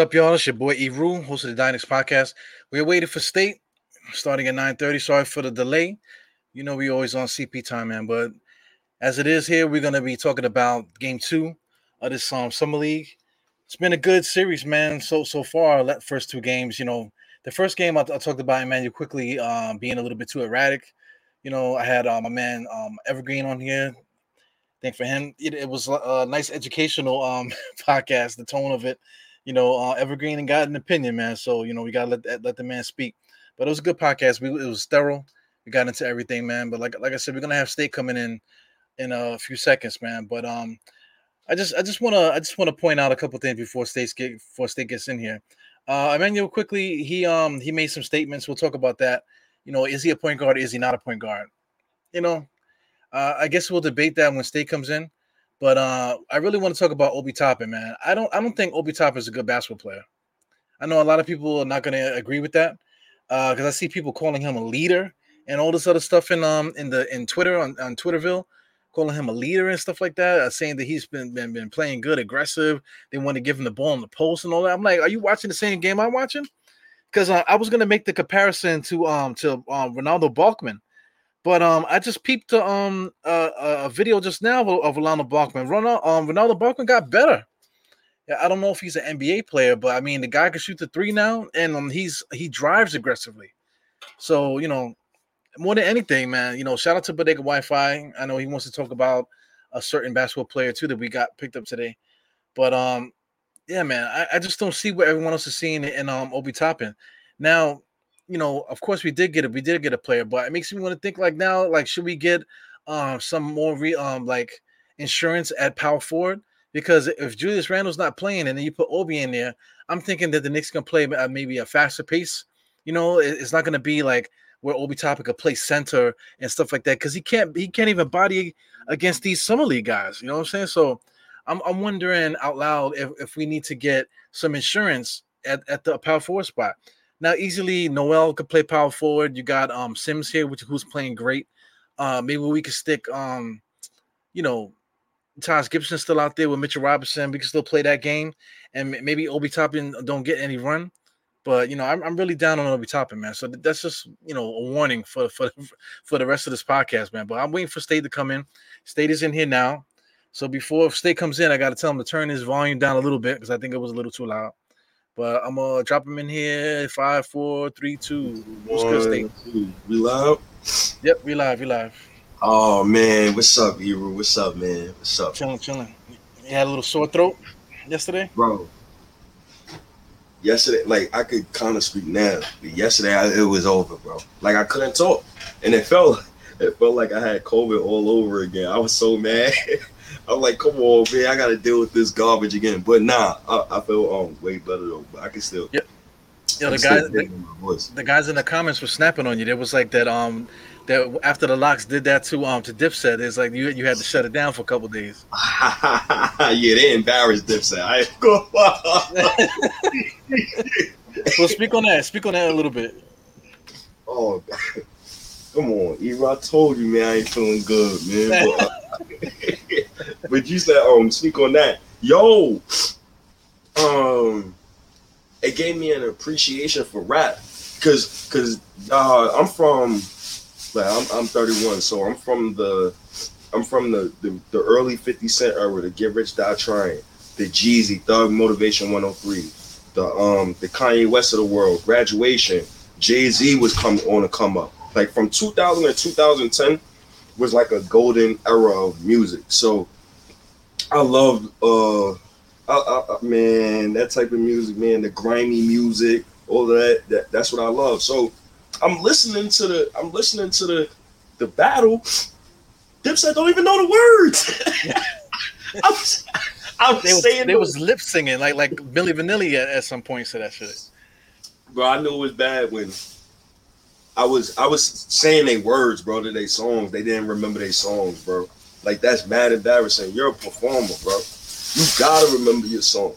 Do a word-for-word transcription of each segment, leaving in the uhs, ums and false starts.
up, y'all? It's your boy Eru, host of the Dynex Podcast. We're waiting for State, starting at nine thirty. Sorry for the delay. You know we always on C P time, man. But as it is here, we're going to be talking about Game two of this um, Summer League. It's been a good series, man, so so far. The first two games, you know, the first game I, I talked about Emmanuel Quickly um, being a little bit too erratic. You know, I had um, my man um, Evergreen on here. Thank for him. It, it was a nice educational um, podcast, the tone of it. You know, uh, Evergreen and got an opinion, man. So, you know, we got to let, let the man speak. But it was a good podcast. We, it was thorough. We got into everything, man. But like like I said, we're going to have State coming in in a few seconds, man. But um, I just I just want to I just want to point out a couple things before, State's get, before State gets in here. Uh, Emmanuel Quickly, he um he made some statements. We'll talk about that. You know, is he a point guard? Is he not a point guard? You know, uh, I guess we'll debate that when State comes in. But uh, I really want to talk about Obi Toppin, man. I don't I don't think Obi Toppin is a good basketball player. I know a lot of people are not going to agree with that because uh, I see people calling him a leader and all this other stuff in um in the in Twitter on, on Twitterville, calling him a leader and stuff like that, uh, saying that he's been, been been playing good, aggressive. They want to give him the ball in the post and all that. I'm like, are you watching the same game I'm watching? Because uh, I was going to make the comparison to um to um, Renaldo Balkman. But um, I just peeped a, um a, a video just now of Renaldo Balkman. Ronald, um, Renaldo Balkman got better. Yeah, I don't know if he's an N B A player, but I mean the guy can shoot the three now, and um, he's he drives aggressively. So you know, more than anything, man, you know, shout out to Bodega Wi-Fi. I know he wants to talk about a certain basketball player too that we got picked up today. But um, yeah, man, I, I just don't see what everyone else is seeing in um Obi Toppin now. You know, of course, we did get it. We did get a player, but it makes me want to think like now, like should we get um, some more re, um, like insurance at power forward? Because if Julius Randle's not playing and then you put Obi in there, I'm thinking that the Knicks can play at maybe a faster pace. You know, it, it's not going to be like where Obi Toppin could play center and stuff like that because he can't. He can't even body against these summer league guys. You know what I'm saying? So I'm, I'm wondering out loud if, if we need to get some insurance at, at the power forward spot. Now, easily, Noel could play power forward. You got um, Sims here, which who's playing great. Uh, maybe we could stick, um, you know, Taj Gibson's still out there with Mitchell Robinson. We can still play that game. And maybe Obi Toppin don't get any run. But, you know, I'm, I'm really down on Obi Toppin, man. So that's just, you know, a warning for, for, for the rest of this podcast, man. But I'm waiting for State to come in. State is in here now. So before State comes in, I got to tell him to turn his volume down a little bit because I think it was a little too loud. But I'm going to drop him in here. Five, four, three, two. What's good, State? Two. We live? Yep, we live. We live. Oh, man. What's up, Eru? What's up, man? What's up? Chilling, chilling. You had a little sore throat yesterday? Bro. Yesterday, like, I could kind of speak now. But yesterday, I, it was over, bro. Like, I couldn't talk. And it felt like, it felt like I had COVID all over again. I was so mad. I'm like, come on, man, I got to deal with this garbage again. But nah, I, I feel um way better though. But I can still. Yep. Yeah, the guys, the, the guys in the comments were snapping on you. There was like that um that after the Locks did that to um to Dipset. It's like you you had to shut it down for a couple of days. Yeah, they embarrassed Dipset. I go. Well, speak on that. Speak on that a little bit. Oh, come on, Eva. I told you, man, I ain't feeling good, man. But, but you said, um, speak on that. Yo, um, it gave me an appreciation for rap. Cause, cause, uh, I'm from, like, I'm, I'm thirty-one, so I'm from the, I'm from the, the, the early fifty cent era, the Get Rich Die Trying, the Jeezy, Thug Motivation one oh three, the, um, the Kanye West of the world, Graduation, Jay-Z was come on a come up. Like, from two thousand to two thousand ten was like a golden era of music. So I love, uh, I, I, man, that type of music, man, the grimy music, all that, that. That's what I love. So I'm listening to the, I'm listening to the, the battle. Dipset don't even know the words. I'm, I'm they saying was, they was lip singing like like Milli Vanilli at, at some point. So that shit. Bro, I knew it was bad when. I was I was saying they words, bro, to their songs. They didn't remember their songs, bro. Like, that's mad embarrassing. You're a performer, bro. You gotta remember your songs.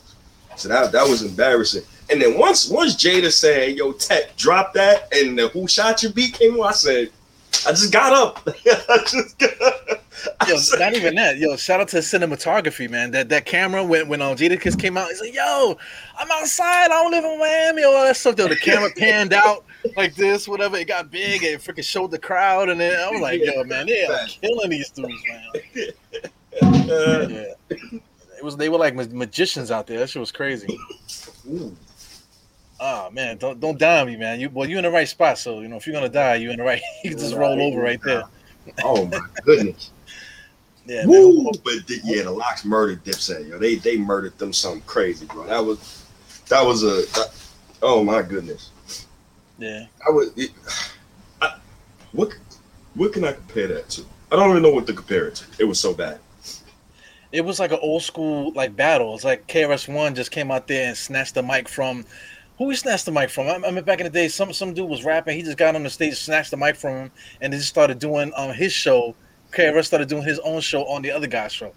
So that that was embarrassing. And then once once Jada said, "Yo, Tech, drop that," and the "Who Shot Your Beat" came on, I said, I just got up. I just got up. Yo, not even that. Yo, shout out to cinematography, man. That that camera when when um, Jadakiss came out, he's like, "Yo, I'm outside. I don't live in Miami." All that stuff. Though the camera panned out like this, whatever. It got big and freaking showed the crowd, and then I was like, "Yo, man, they are killing these dudes, man." Uh, yeah, it was. They were like magicians out there. That shit was crazy. Ooh. Oh man, don't don't die on me, man. You well, you're in the right spot. So you know, if you're gonna die, you're in the right. You can just roll over right there. Oh my goodness. Yeah, Woo. Man. But the, yeah, the Locks murdered Dipset. Yo, they they murdered them something crazy, bro. That was that was a that, oh my goodness. Yeah, I would. It, I, what what can I compare that to? I don't even know what to compare it to. It was so bad. It was like an old school like battle. It's like K R S One just came out there and snatched the mic from. Who he snatched the mic from? I mean, back in the day, some some dude was rapping. He just got on the stage, snatched the mic from him, and they just started doing um his show. K R S started doing his own show on the other guy's show.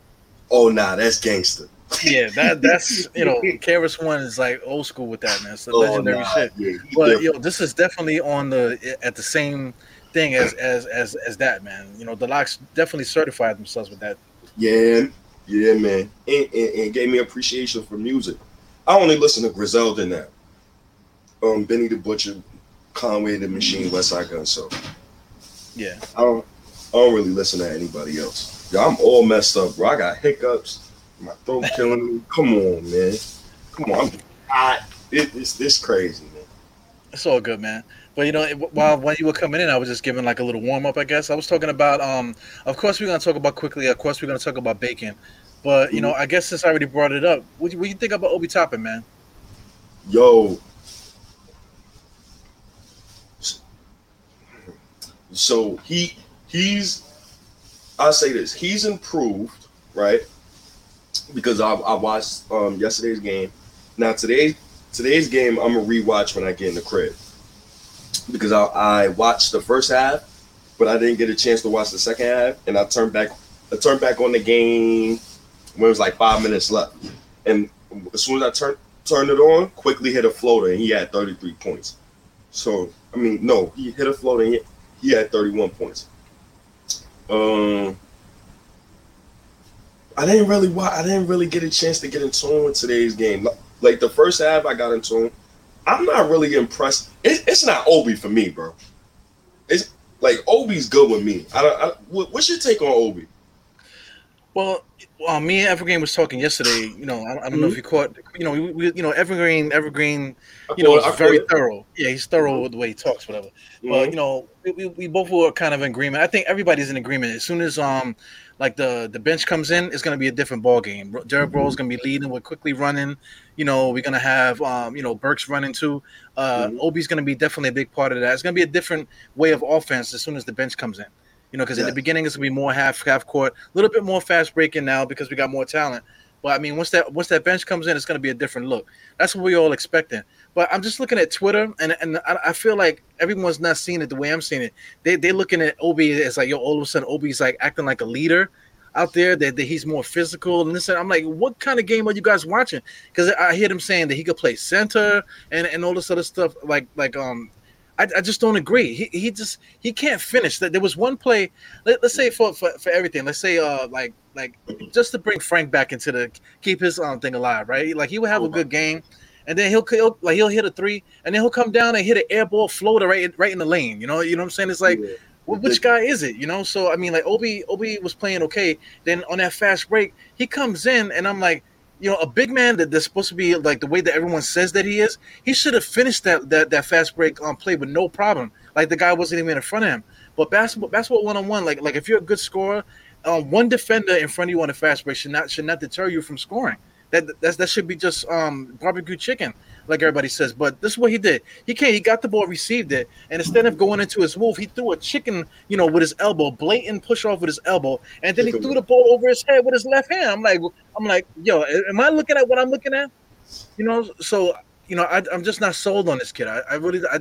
Oh nah, that's gangster. Yeah, that that's you know, K R S One is like old school with that, man. It's a oh, legendary nah, shit. Yeah, but yo, this is definitely on the at the same thing as as as as that, man. You know, the Locks definitely certified themselves with that. Yeah, yeah, man. And, and, and gave me appreciation for music. I only listen to Griselda now. Um, Benny the Butcher, Conway the Machine, Westside Gun. So, yeah, I don't, I don't really listen to anybody else. Yo, I'm all messed up, bro. I got hiccups. My throat killing me. Come on, man. Come on. I'm, I, it, it's this crazy, man. It's all good, man. But you know, it, while while you were coming in, I was just giving like a little warm up. I guess I was talking about. Um, of course we're gonna talk about Quickly. Of course we're gonna talk about Bacon. But you know, I guess since I already brought it up, what do you, what do you think about Obi Toppin, man? Yo. So he he's I say this he's improved, right? Because I I watched um, yesterday's game. Now today today's game I'm gonna rewatch when I get in the crib because I, I watched the first half, but I didn't get a chance to watch the second half, and I turned back I turned back on the game when it was like five minutes left, and as soon as I turned turned it on, Quickly hit a floater and he had thirty-three points. So I mean no, he hit a floater. And he, He had thirty-one points. Um, I didn't really watch, I didn't really get a chance to get in tune with today's game. Like the first half, I got in tune. I'm not really impressed. It, it's not Obi for me, bro. It's like Obi's good with me. I don't. I, what's your take on Obi? Well, well, me and Evergreen was talking yesterday. You know, I, I don't mm-hmm. know if you caught. You know, we, we you know Evergreen, Evergreen. You know, is very thorough. Yeah, he's thorough mm-hmm. with the way he talks, whatever. Mm-hmm. But you know, we, we both were kind of in agreement. I think everybody's in agreement. As soon as um, like the the bench comes in, it's gonna be a different ball game. Derrick Rose mm-hmm. gonna be leading. We're Quickly running. You know, we're gonna have um, you know, Burks running too. Uh, mm-hmm. Obi's gonna be definitely a big part of that. It's gonna be a different way of offense as soon as the bench comes in. You know, because yes. in the beginning it's gonna be more half half court, a little bit more fast breaking now because we got more talent. But I mean, once that once that bench comes in, it's gonna be a different look. That's what we're all expecting. But I'm just looking at Twitter, and and I, I feel like everyone's not seeing it the way I'm seeing it. They they looking at Obi as like, yo, all of a sudden Obi's like acting like a leader out there. That, that he's more physical and this. And I'm like, what kind of game are you guys watching? Because I hear them saying that he could play center and and all this other stuff. Like like um. I, I just don't agree. He he just he can't finish. There was one play. Let, let's say for, for for everything. Let's say uh like like just to bring Frank back into the keep his um thing alive, right? Like he would have a good game, and then he'll, he'll like he'll hit a three, and then he'll come down and hit an air ball floater right right in the lane. You know you know what I'm saying? It's like yeah. well, which guy is it? You know. So I mean, like Obi Obi was playing okay. Then on that fast break, he comes in, and I'm like. You know, a big man that that's supposed to be like the way that everyone says that he is, he should have finished that that, that fast break on um, play with no problem. Like the guy wasn't even in front of him. But basketball basketball one on one, like like if you're a good scorer, um, one defender in front of you on a fast break should not should not deter you from scoring. That that that should be just um, barbecue chicken, like everybody says. But this is what he did. He came, he got the ball, received it, and instead of going into his move, he threw a chicken, you know, with his elbow, blatant push off with his elbow, and then he threw the ball over his head with his left hand. I'm like, I'm like, yo, am I looking at what I'm looking at? You know, so you know, I, I'm just not sold on this kid. I, I really, I,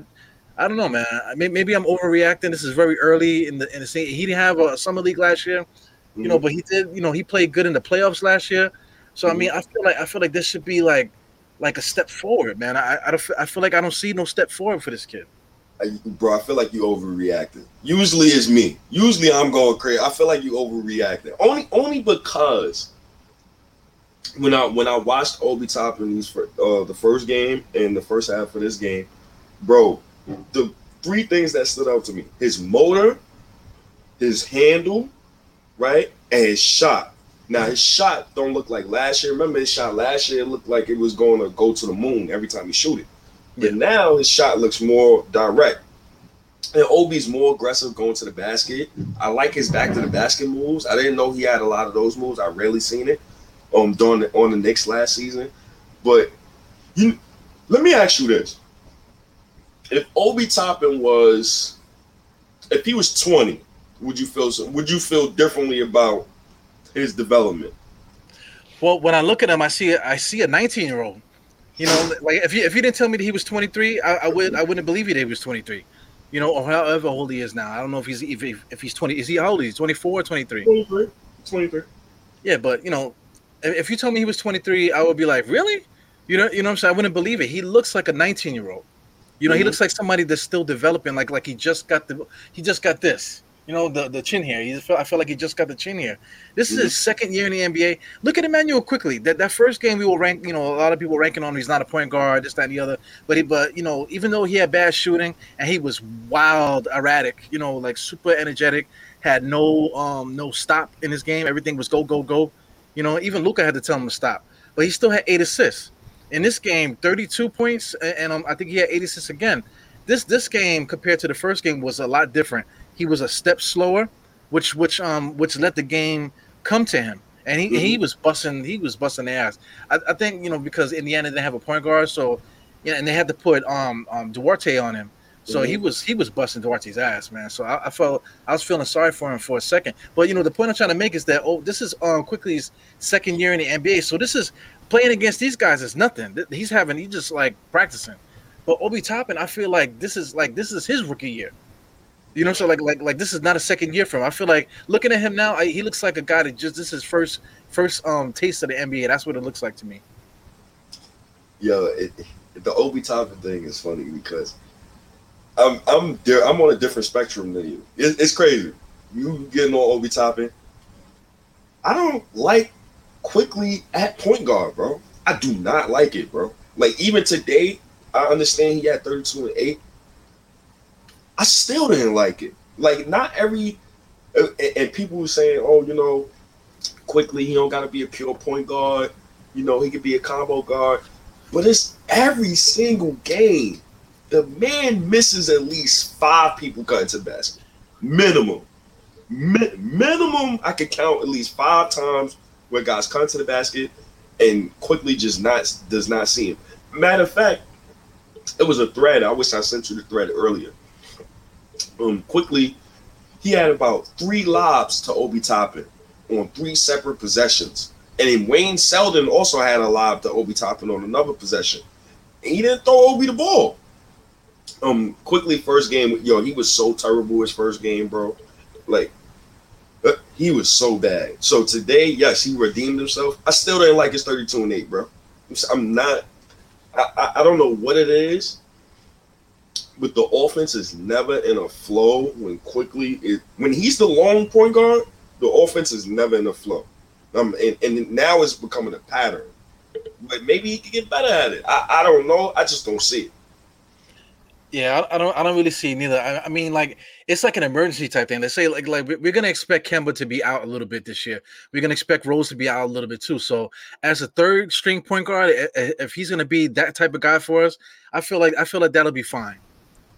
I don't know, man. I, maybe I'm overreacting. This is very early in the in the season. He didn't have a summer league last year, you mm-hmm. know, but he did. You know, he played good in the playoffs last year. So I mean, I feel like I feel like this should be like, like a step forward, man. I I, don't, I feel like I don't see no step forward for this kid. I, bro, I feel like you overreacted. Usually it's me. Usually I'm going crazy. I feel like you overreacted. Only only because when I when I watched Obi Toppin these for uh, the first game and the first half of this game, bro, the three things that stood out to me: his motor, his handle, right, and his shot. Now his shot don't look like last year. Remember his shot last year? It looked like it was going to go to the moon every time he shoot it. But now his shot looks more direct. And Obi's more aggressive going to the basket. I like his back to the basket moves. I didn't know he had a lot of those moves. I rarely seen it um, during the, on the Knicks last season. But you, let me ask you this. If Obi Toppin was, if he was twenty, would you feel some, would you feel differently about his development? Well, when I look at him, I see I see a nineteen-year-old. You know, like if you if you didn't tell me that he was twenty-three, I, I would I wouldn't believe you that he was twenty-three. You know, or however old he is now. I don't know if he's if, if he's twenty. Is he how old? Is he twenty-four or twenty-three? twenty-three. twenty-three. Yeah, but you know, if you told me he was twenty-three, I would be like, really? You know, you know what I'm saying? I wouldn't believe it. He looks like a nineteen-year-old. You know, mm-hmm. He looks like somebody that's still developing. Like like he just got the he just got this. You know, the, the chin hair. He felt, I feel like he just got the chin hair. This is his second year in the N B A. Look at Emmanuel Quickly. That that first game we were rank, you know, a lot of people ranking on him. He's not a point guard, this, that, and the other. But, he, but you know, even though he had bad shooting and he was wild, erratic, you know, like super energetic, had no um no stop in his game. Everything was go, go, go. You know, even Luka had to tell him to stop. But he still had eight assists. In this game, thirty-two points, and, and um, I think he had eight assists again. This This game compared to the first game was a lot different. He was a step slower, which which um which let the game come to him, and he, mm-hmm. he was busting he was busting their ass. I, I think you know because Indiana didn't have a point guard, so yeah, and they had to put um um Duarte on him, so mm-hmm. he was he was busting Duarte's ass, man. So I, I felt I was feeling sorry for him for a second, but you know the point I'm trying to make is that oh this is um Quickly's second year in the N B A, so this is playing against these guys is nothing. He's having he just like practicing, but Obi Toppin, I feel like this is like this is his rookie year. You know, so like, like, like, this is not a second year for him. I feel like looking at him now, I, he looks like a guy that just this is first, first um taste of the N B A. That's what it looks like to me. Yo, it, the Obi Toppin thing is funny because I'm, I'm, there, I'm on a different spectrum than you. It, it's crazy. You getting on Obi Toppin? I don't like Quickly at point guard, bro. I do not like it, bro. Like even today, I understand he had thirty-two and eight. I still didn't like it. Like not every, and people were saying, "Oh, you know, Quickly he don't gotta be a pure point guard. You know, he could be a combo guard." But it's every single game, the man misses at least five people cutting to the basket, minimum. Mi- minimum, I could count at least five times where guys come to the basket, and Quickly just not does not see him. Matter of fact, it was a thread. I wish I sent you the thread earlier. Um, Quickly, he had about three lobs to Obi Toppin on three separate possessions. And then Wayne Seldon also had a lob to Obi Toppin on another possession. And he didn't throw Obi the ball. Um, Quickly, first game, yo, he was so terrible his first game, bro. Like, he was so bad. So today, yes, he redeemed himself. I still didn't like his thirty-two and eight, bro. I'm not, I, I, I don't know what it is. But the offense is never in a flow when Quickly is when he's the long point guard. The offense is never in a flow, um, and, and now it's becoming a pattern. But maybe he could get better at it. I, I don't know. I just don't see it. Yeah, I, I don't. I don't really see it neither. I, I mean, like it's like an emergency type thing. They say like like we're gonna expect Kemba to be out a little bit this year. We're gonna expect Rose to be out a little bit too. So as a third string point guard, if he's gonna be that type of guy for us, I feel like I feel like that'll be fine.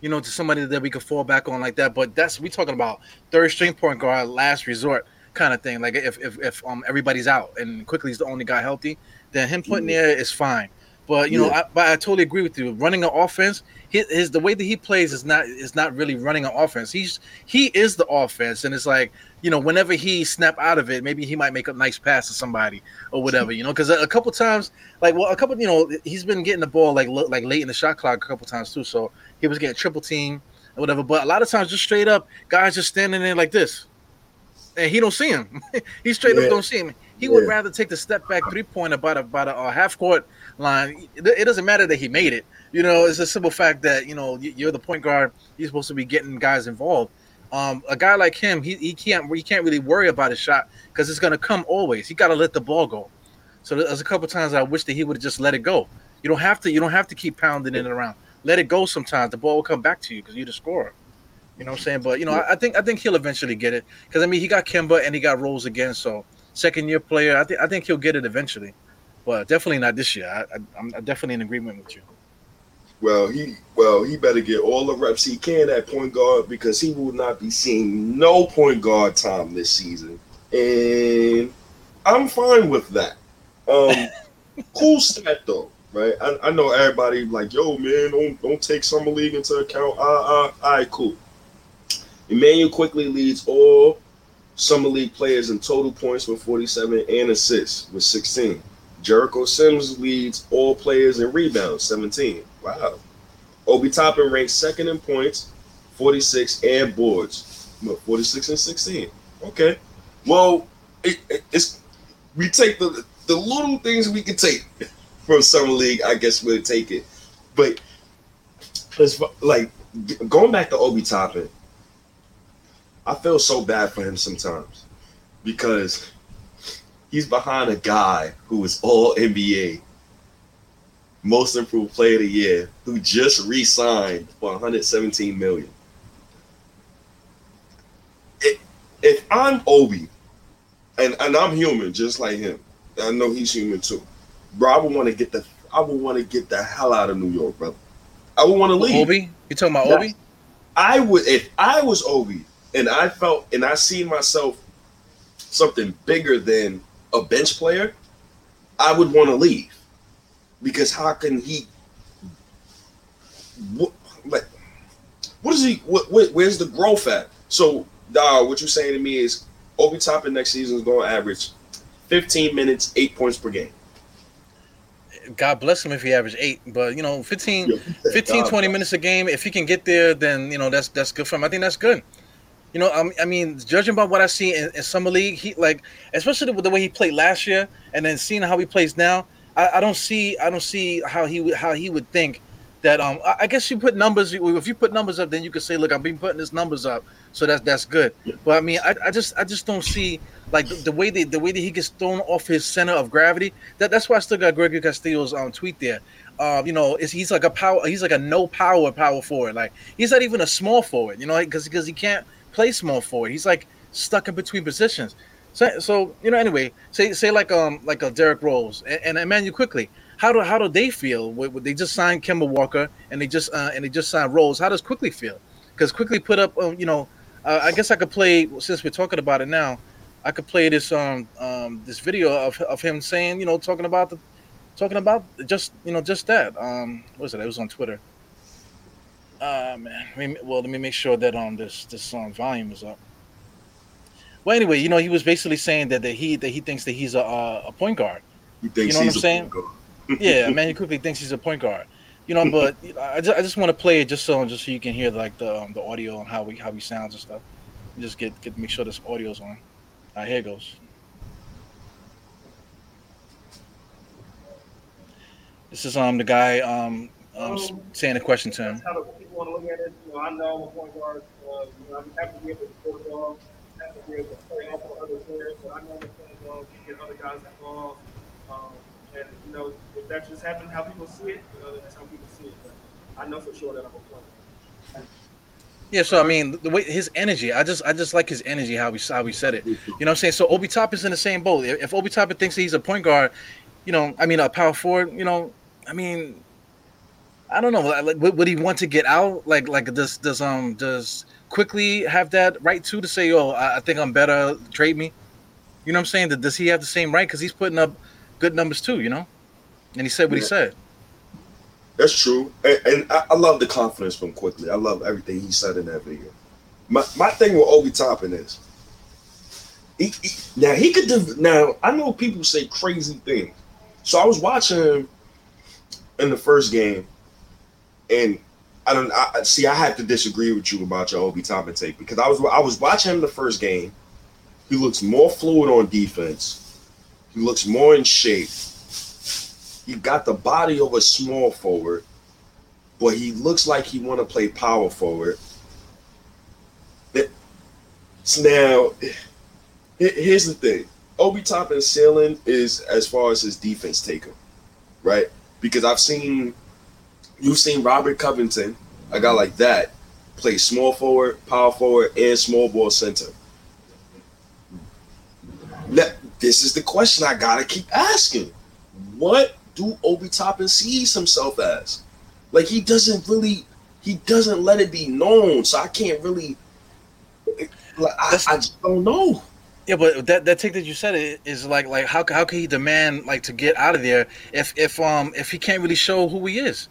You know, to somebody that we could fall back on like that. But that's we talking about third string point guard, last resort kind of thing. Like if if if um everybody's out and Quickly's the only guy healthy, then him putting there is fine. But you yeah. know, I, but I totally agree with you. Running an offense, his, his the way that he plays is not is not really running an offense. He's he is the offense, and it's like you know, whenever he snap out of it, maybe he might make a nice pass to somebody or whatever. You know, because a, a couple times, like well, a couple, you know, he's been getting the ball like like late in the shot clock a couple times too. So he was getting triple team or whatever. But a lot of times, just straight up, guys just standing there like this. and he don't see him. He straight yeah. up don't see him. He yeah. would rather take the step back three pointer by the by the uh, half court line. It, it doesn't matter that he made it. You know, it's a simple fact that you know you're the point guard. You're supposed to be getting guys involved. Um, a guy like him, he he can't he can't really worry about his shot because it's gonna come always. He gotta let the ball go. So there's a couple times I wish that he would have just let it go. You don't have to. You don't have to keep pounding it around. Let it go. Sometimes the ball will come back to you because you're the scorer. You know what I'm saying? But you know, I, I think I think he'll eventually get it because I mean he got Kemba and he got Rose again. So second year player, I think I think he'll get it eventually, but definitely not this year. I, I, I'm definitely in agreement with you. Well, he well he better get all the reps he can at point guard because he will not be seeing no point guard time this season, and I'm fine with that. Um, cool stat though, right? I, I know everybody like, yo man, don't don't take summer league into account. Ah ah, all right, cool. Emmanuel Quickly leads all summer league players in total points with forty-seven and assists with sixteen. Jericho Sims leads all players in rebounds, seventeen. Wow. Obi Toppin ranks second in points, forty-six and boards, forty-six and sixteen. Okay. Well, it, it, it's we take the the little things we can take from summer league. I guess we'll take it, but it's like going back to Obi Toppin. I feel so bad for him sometimes because he's behind a guy who is all N B A, most improved player of the year, who just re-signed for one hundred seventeen million dollars. If, if I'm Obi, and, and I'm human just like him, I know he's human too, bro, I would want to get the I would want to get the hell out of New York, brother. I would want to leave. Obi? You talking about Obi? I would if I was Obi. And I felt, and I seen myself something bigger than a bench player, I would want to leave. Because how can he, what, like, what is he, what, what, where's the growth at? So, dog, what you're saying to me is Obi Toppin next season is going to average fifteen minutes, eight points per game. God bless him if he averaged eight, but you know, fifteen, fifteen God, twenty God. minutes a game, if he can get there, then, you know, that's, that's good for him. I think that's good. You know, I mean, judging by what I see in, in summer league, he like, especially with the way he played last year, and then seeing how he plays now, I, I don't see, I don't see how he would, how he would think that. Um, I, I guess you put numbers. If you put numbers up, then you could say, look, I've been putting these numbers up, so that's that's good. But I mean, I, I just, I just don't see like the, the way that the way that he gets thrown off his center of gravity. That that's why I still got Gregory Castillo's um tweet there. Uh, you know, it's, he's like a power, he's like a no power power forward. Like he's not even a small forward. You know, because like, because he can't play small forward. He's like stuck in between positions. So, so you know. Anyway, say say like um like a Derrick Rose and, and Emmanuel Quickly. How do how do they feel? They just signed Kemba Walker and they just uh, and they just signed Rose. How does Quickly feel? Because Quickly put up um, you know, uh, I guess I could play since we're talking about it now. I could play this um um this video of of him saying you know talking about the talking about just you know just that um what was it? It was on Twitter. Uh, man. I mean, well, let me make sure that um this this um, volume is up. Well, anyway, you know, he was basically saying that, that he that he thinks that he's a uh, a point guard. He thinks you know he's what I'm a saying? Point guard. Yeah, Emmanuel Quickly thinks he's a point guard. You know, but I just I just want to play it just so just so you can hear like the um, the audio and how we how he sounds and stuff. And just get get make sure this audio's on. All right, here it goes. This is um the guy um. Um, saying a question to him. How people want to look at it. You know, I know I'm a point guard. Uh, you know, I have to be able to score the ball. I have to be able to play off of other players. But I know I'm a point guard. You get other guys involved. Um, and, you know, if that just happened, how people see it, you know, that's how people see it. But I know for sure that I'm a point guard. Yeah, so, I mean, the way his energy, I just I just like his energy, how we, how we said it. You know what I'm saying? So, Obi Toppin's in the same boat. If Obi Toppin thinks that he's a point guard, you know, I mean, a power forward, you know, I mean, I don't know. Like, would he want to get out? Like, like does does um does Quickly have that right to to say, oh, I think I'm better. Trade me. You know what I'm saying? That does he have the same right? Because he's putting up good numbers too. You know, and he said what yeah. he said. That's true, and, and I, I love the confidence from Quickly. I love everything he said in that video. My my thing with Obi Toppin is, he, he, now he could div- now I know people say crazy things. So I was watching him in the first game. And I don't I, see. I have to disagree with you about your Obi Toppin take because I was I was watching him the first game, He looks more fluid on defense. He looks more in shape. He got the body of a small forward, but he looks like he want to play power forward. So now, here's the thing. Obi Toppin's ceiling is as far as his defense taker, right? Because I've seen, you've seen Robert Covington, a guy like that, play small forward, power forward, and small ball center. Now, this is the question I gotta keep asking. What do Obi Toppin sees himself as? Like, he doesn't really, he doesn't let it be known, so I can't really, like, I, I just don't know. Yeah, but that that take that you said is like like how how can he demand like to get out of there if if um if he can't really show who he is,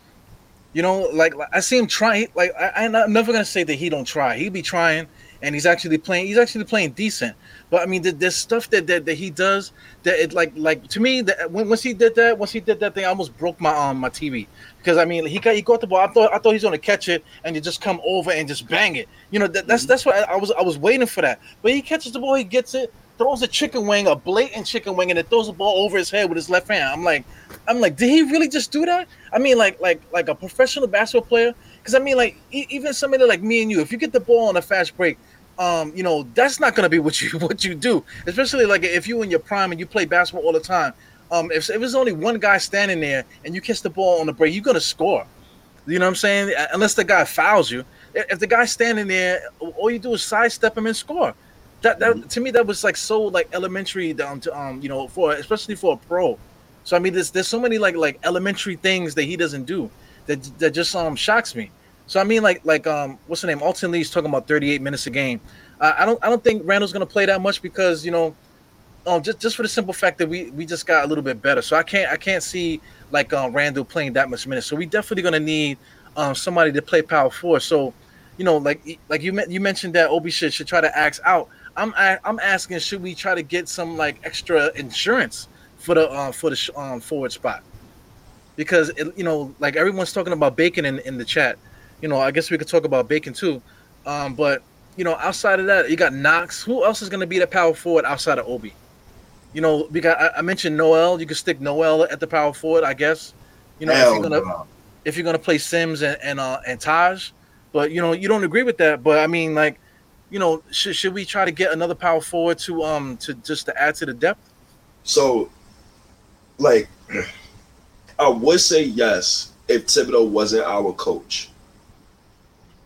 you know? Like, like I see him trying. Like I, I'm never gonna say that he don't try. He be trying, and he's actually playing. He's actually playing decent. But I mean, there's stuff that, that, that he does that it like like to me that when, once he did that, once he did that thing, I almost broke my um my T V, because I mean he got he got the ball. I thought I thought he's gonna catch it and you just come over and just bang it. You know that, that's that's what I, I was I was waiting for that. But he catches the ball, he gets it, throws a chicken wing, a blatant chicken wing, and it throws the ball over his head with his left hand. I'm like, I'm like, did he really just do that? I mean, like like like a professional basketball player. Because I mean, like e- even somebody like me and you, if you get the ball on a fast break, Um, you know, that's not gonna be what you what you do, especially like if you in your prime and you play basketball all the time. Um, if if there's only one guy standing there and you catch the ball on the break, you're gonna score. You know what I'm saying? Unless the guy fouls you. If the guy's standing there, all you do is sidestep him and score. That that to me that was like so like elementary down to um you know for especially for a pro. So I mean there's there's so many like like elementary things that he doesn't do that that just um shocks me. So I mean, like, like, um, what's the name? Alton Lee's talking about thirty-eight minutes a game. Uh, I don't, I don't think Randall's gonna play that much because you know, um, just, just for the simple fact that we, we just got a little bit better. So I can't, I can't see like um, Randall playing that much minutes. So we definitely gonna need um, somebody to play power four. So, you know, like, like you, you mentioned that Obi should should try to axe out. I'm, I, I'm asking, should we try to get some like extra insurance for the, uh, for the um, forward spot? Because it, you know, like everyone's talking about Bacon in, in the chat. You know, I guess we could talk about Bacon too, um, but you know, outside of that, you got Knox. Who else is going to be the power forward outside of Obi? You know, because I, I mentioned Noel. You could stick Noel at the power forward, I guess. You know, Hell if you're gonna no. if you're gonna play Sims and and, uh, and Taj, but you know, you don't agree with that. But I mean, like, you know, should should we try to get another power forward to um to just to add to the depth? So, like, I would say yes if Thibodeau wasn't our coach.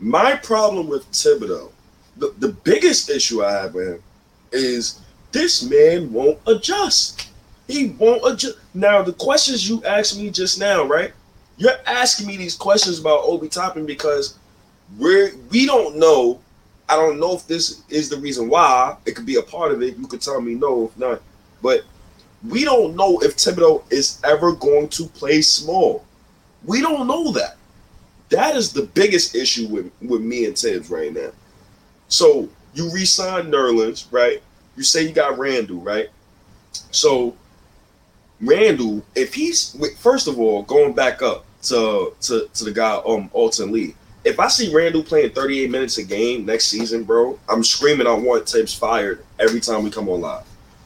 My problem with Thibodeau, the, the biggest issue I have with him is this man won't adjust. He won't adjust. Now, the questions you asked me just now, right? You're asking me these questions about Obi Toppin because we're, we don't know. I don't know if this is the reason why. It could be a part of it. You could tell me no, if not. But we don't know if Thibodeau is ever going to play small. We don't know that. That is the biggest issue with, with me and Tibbs right now. So you re-sign Nerlens, right? You say you got Randle, right? So Randle, if he's first of all going back up to to, to the guy um Alton Lee, if I see Randle playing thirty-eight minutes a game next season, bro, I'm screaming I want Tibbs fired every time we come on live,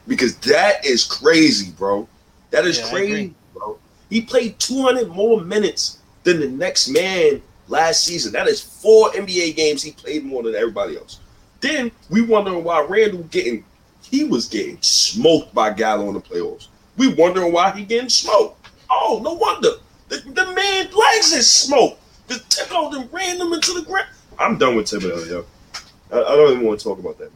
because that is crazy, bro. That is yeah, crazy, bro. He played two hundred more minutes than the next man last season. That is four N B A games he played more than everybody else. Then we wondering why Randle getting, he was getting smoked by Gallo in the playoffs. We wondering why he getting smoked. Oh, no wonder. The, the man legs is smoked. The Thibodeau then ran him into the ground. I'm done with Thibodeau, yo. I, I don't even want to talk about that,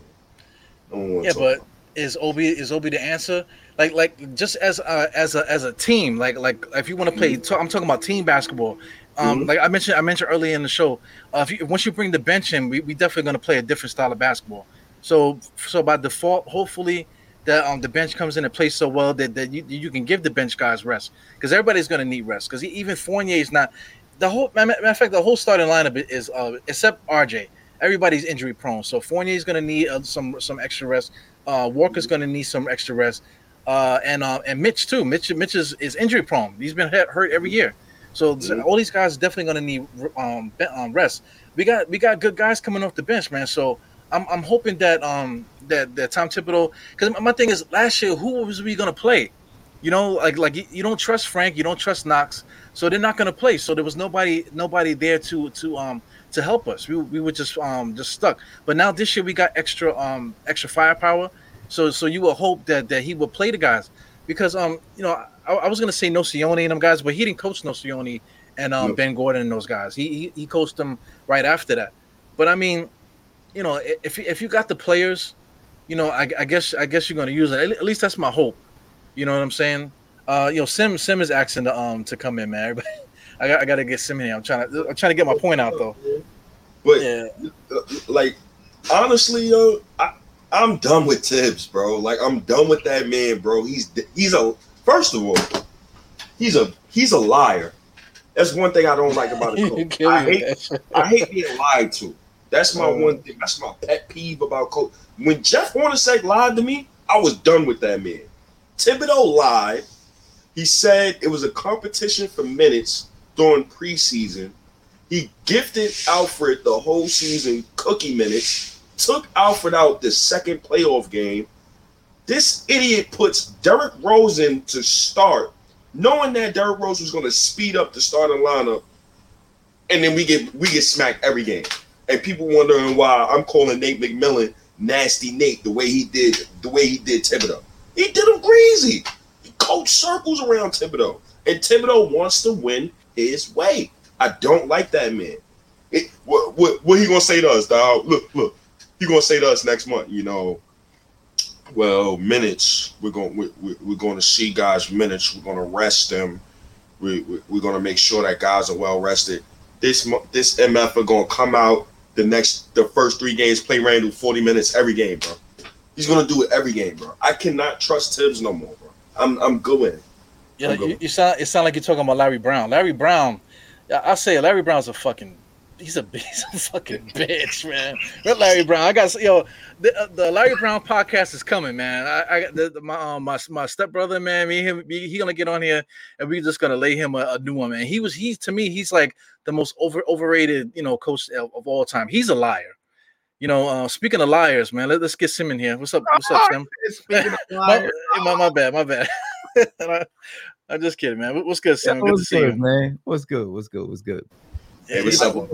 man. Yeah, but is Obi is Obi the answer? Like, like, just as a, as a as a team, like, like, if you want to play, t- I'm talking about team basketball. Um, mm-hmm. Like I mentioned, I mentioned earlier in the show, uh, if you, once you bring the bench in, we we definitely going to play a different style of basketball. So, so by default, hopefully, that um the bench comes in and plays so well that, that you you can give the bench guys rest, because everybody's going to need rest, because even Fournier is not the whole. Matter of fact, the whole starting lineup is uh, except R J. Everybody's injury prone, so Fournier is going to need uh, some some extra rest. Uh, Walker's going to need some extra rest. Uh, and uh, and Mitch too. Mitch Mitch is, is injury prone. He's been hurt every year, so mm-hmm. all these guys are definitely gonna need um, rest. We got we got good guys coming off the bench, man. So I'm I'm hoping that um that that Tom Thibodeau, because my thing is last year who was we gonna play? You know, like like you don't trust Frank, you don't trust Knox, so they're not gonna play. So there was nobody nobody there to to um to help us. We we were just um just stuck. But now this year we got extra um extra firepower. So so you would hope that that he would play the guys, because um you know I, I was gonna say Nocioni and them guys, but he didn't coach Nocioni and um no. Ben Gordon and those guys. He, he he coached them right after that. But I mean, you know, if if you got the players, you know, I, I guess I guess you're gonna use it. At least that's my hope. You know what I'm saying? Uh, you know, Sim Sim is asking to um to come in, man. I got I gotta get Sim in here. I'm trying to I'm trying to get my point out though. But yeah. Like honestly, yo, I I'm done with Tibbs, bro. Like I'm done with that man, bro. He's he's a first of all, he's a he's a liar. That's one thing I don't like about a coach. I hate I hate being lied to. That's my mm. one thing. That's my pet peeve about coach. When Jeff Hornacek lied to me, I was done with that man. Thibodeau lied. He said it was a competition for minutes during preseason. He gifted Elfrid the whole season cookie minutes, took Elfrid out the second playoff game. This idiot puts Derrick Rose in to start, knowing that Derrick Rose was going to speed up the starting lineup, and then we get we get smacked every game. And people wondering why I'm calling Nate McMillan nasty Nate the way he did the way he did Thibodeau. He did him greasy. He coached circles around Thibodeau. And Thibodeau wants to win his way. I don't like that man. It, what, what, what he going to say to us, dog? Look, look. He going to say to us next month, you know, well, minutes. We're going we, we, we're going to see guys minutes. We're going to rest them. We, we, we're going to make sure that guys are well rested. This, this M F are going to come out the next, the first three games, play Randle forty minutes every game, bro. He's gonna do it every game, bro. I cannot trust Tibbs no more, bro. I'm I'm good with it. Yeah, you, you sound it sound like you're talking about Larry Brown. Larry Brown, I say Larry Brown's a fucking, he's a he's a fucking bitch, man. That Larry Brown, I got yo, the, the Larry Brown podcast is coming, man. I, I the, the, my um, my my stepbrother, man. Me him, me, he gonna get on here and we just gonna lay him a, a new one, man. He was he to me, he's like the most over overrated, you know, coach of, of all time. He's a liar. You know, uh, speaking of liars, man, let, let's get Sim in here. What's up? What's up, Sim? my, my, my bad, my bad. I, I'm just kidding, man. What's good, Sim? Yeah, good what's to good, see you, man. What's good? What's good? What's good? Yeah, what's up? What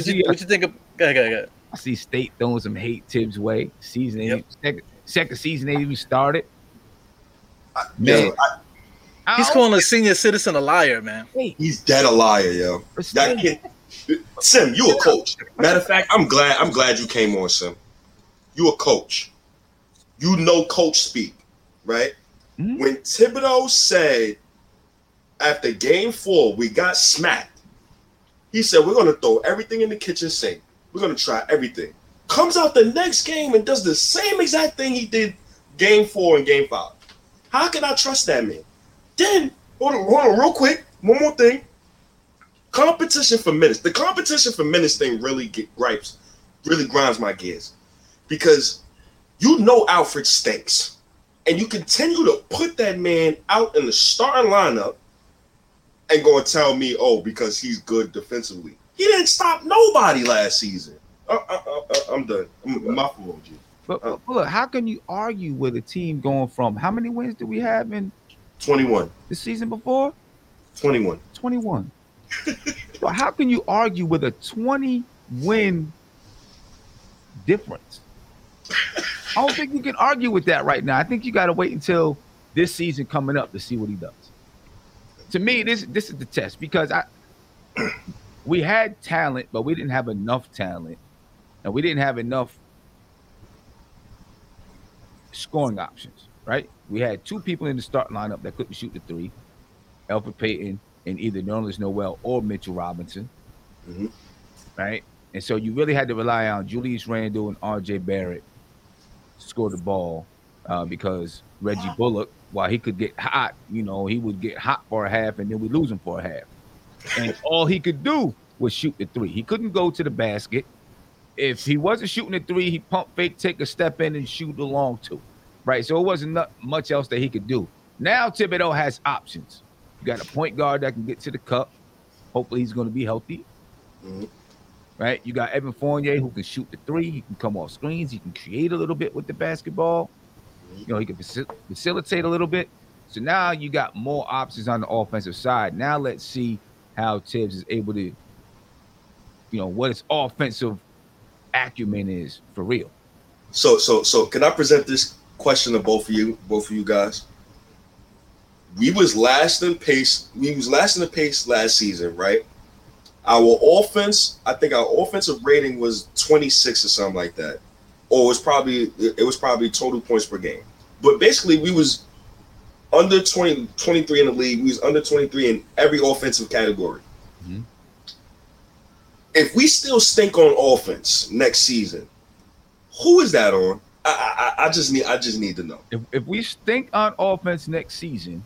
you think of? Go ahead, go ahead, go ahead. I see State throwing some hate Tibbs way. Season yep. eight, second, second season they even started. I, man, I, I, he's I calling a senior citizen a liar, man. Wait. He's dead a liar, yo. That kid. Sim, you a coach. Matter of fact, I'm glad I'm glad you came on, Sim. You a coach. You know coach speak, right? Mm-hmm. When Thibodeau said after game four, we got smacked, he said, we're going to throw everything in the kitchen sink. We're going to try everything. Comes out the next game and does the same exact thing he did game four and game five. How can I trust that man? Then, hold on, hold on real quick, one more thing. Competition for minutes. The competition for minutes thing really get gripes, really grinds my gears, because you know Elfrid stinks, and you continue to put that man out in the starting lineup, and go and tell me, oh, because he's good defensively. He didn't stop nobody last season. Uh, uh, uh, uh, I'm done. I'm, my fault, G. But, but look, how can you argue with a team going from how many wins did we have in twenty-one the season before? twenty-one twenty-one Well, how can you argue with a twenty-win difference? I don't think you can argue with that right now. I think you got to wait until this season coming up to see what he does. To me, this this is the test, because I we had talent, but we didn't have enough talent, and we didn't have enough scoring options, right? We had two people in the starting lineup that couldn't shoot the three, Elfrid Payton and either Nerlens Noel or Mitchell Robinson, mm-hmm. right? And so you really had to rely on Julius Randle and R J Barrett to score the ball, uh, because Reggie Bullock, while he could get hot, you know, he would get hot for a half and then we lose him for a half. And all he could do was shoot the three. He couldn't go to the basket. If he wasn't shooting the three, he pump fake, take a step in and shoot the long two, right? So it wasn't much else that he could do. Now Thibodeau has options. You got a point guard that can get to the cup. Hopefully he's going to be healthy. Mm-hmm. right? You got Evan Fournier who can shoot the three. He can come off screens. He can create a little bit with the basketball. You know, he can facil- facilitate a little bit. So now you got more options on the offensive side. Now let's see how Tibbs is able to, you know, what his offensive acumen is for real. So, so, so can I present this question to both of you, both of you guys? We was last in pace. We was last in the pace last season, right? Our offense, I think our offensive rating was twenty-six or something like that, or it was probably it was probably total points per game. But basically, we was under twenty, twenty-three in the league. We was under twenty-three in every offensive category. Mm-hmm. If we still stink on offense next season, who is that on? I, I, I just need I just need to know. If, if we stink on offense next season,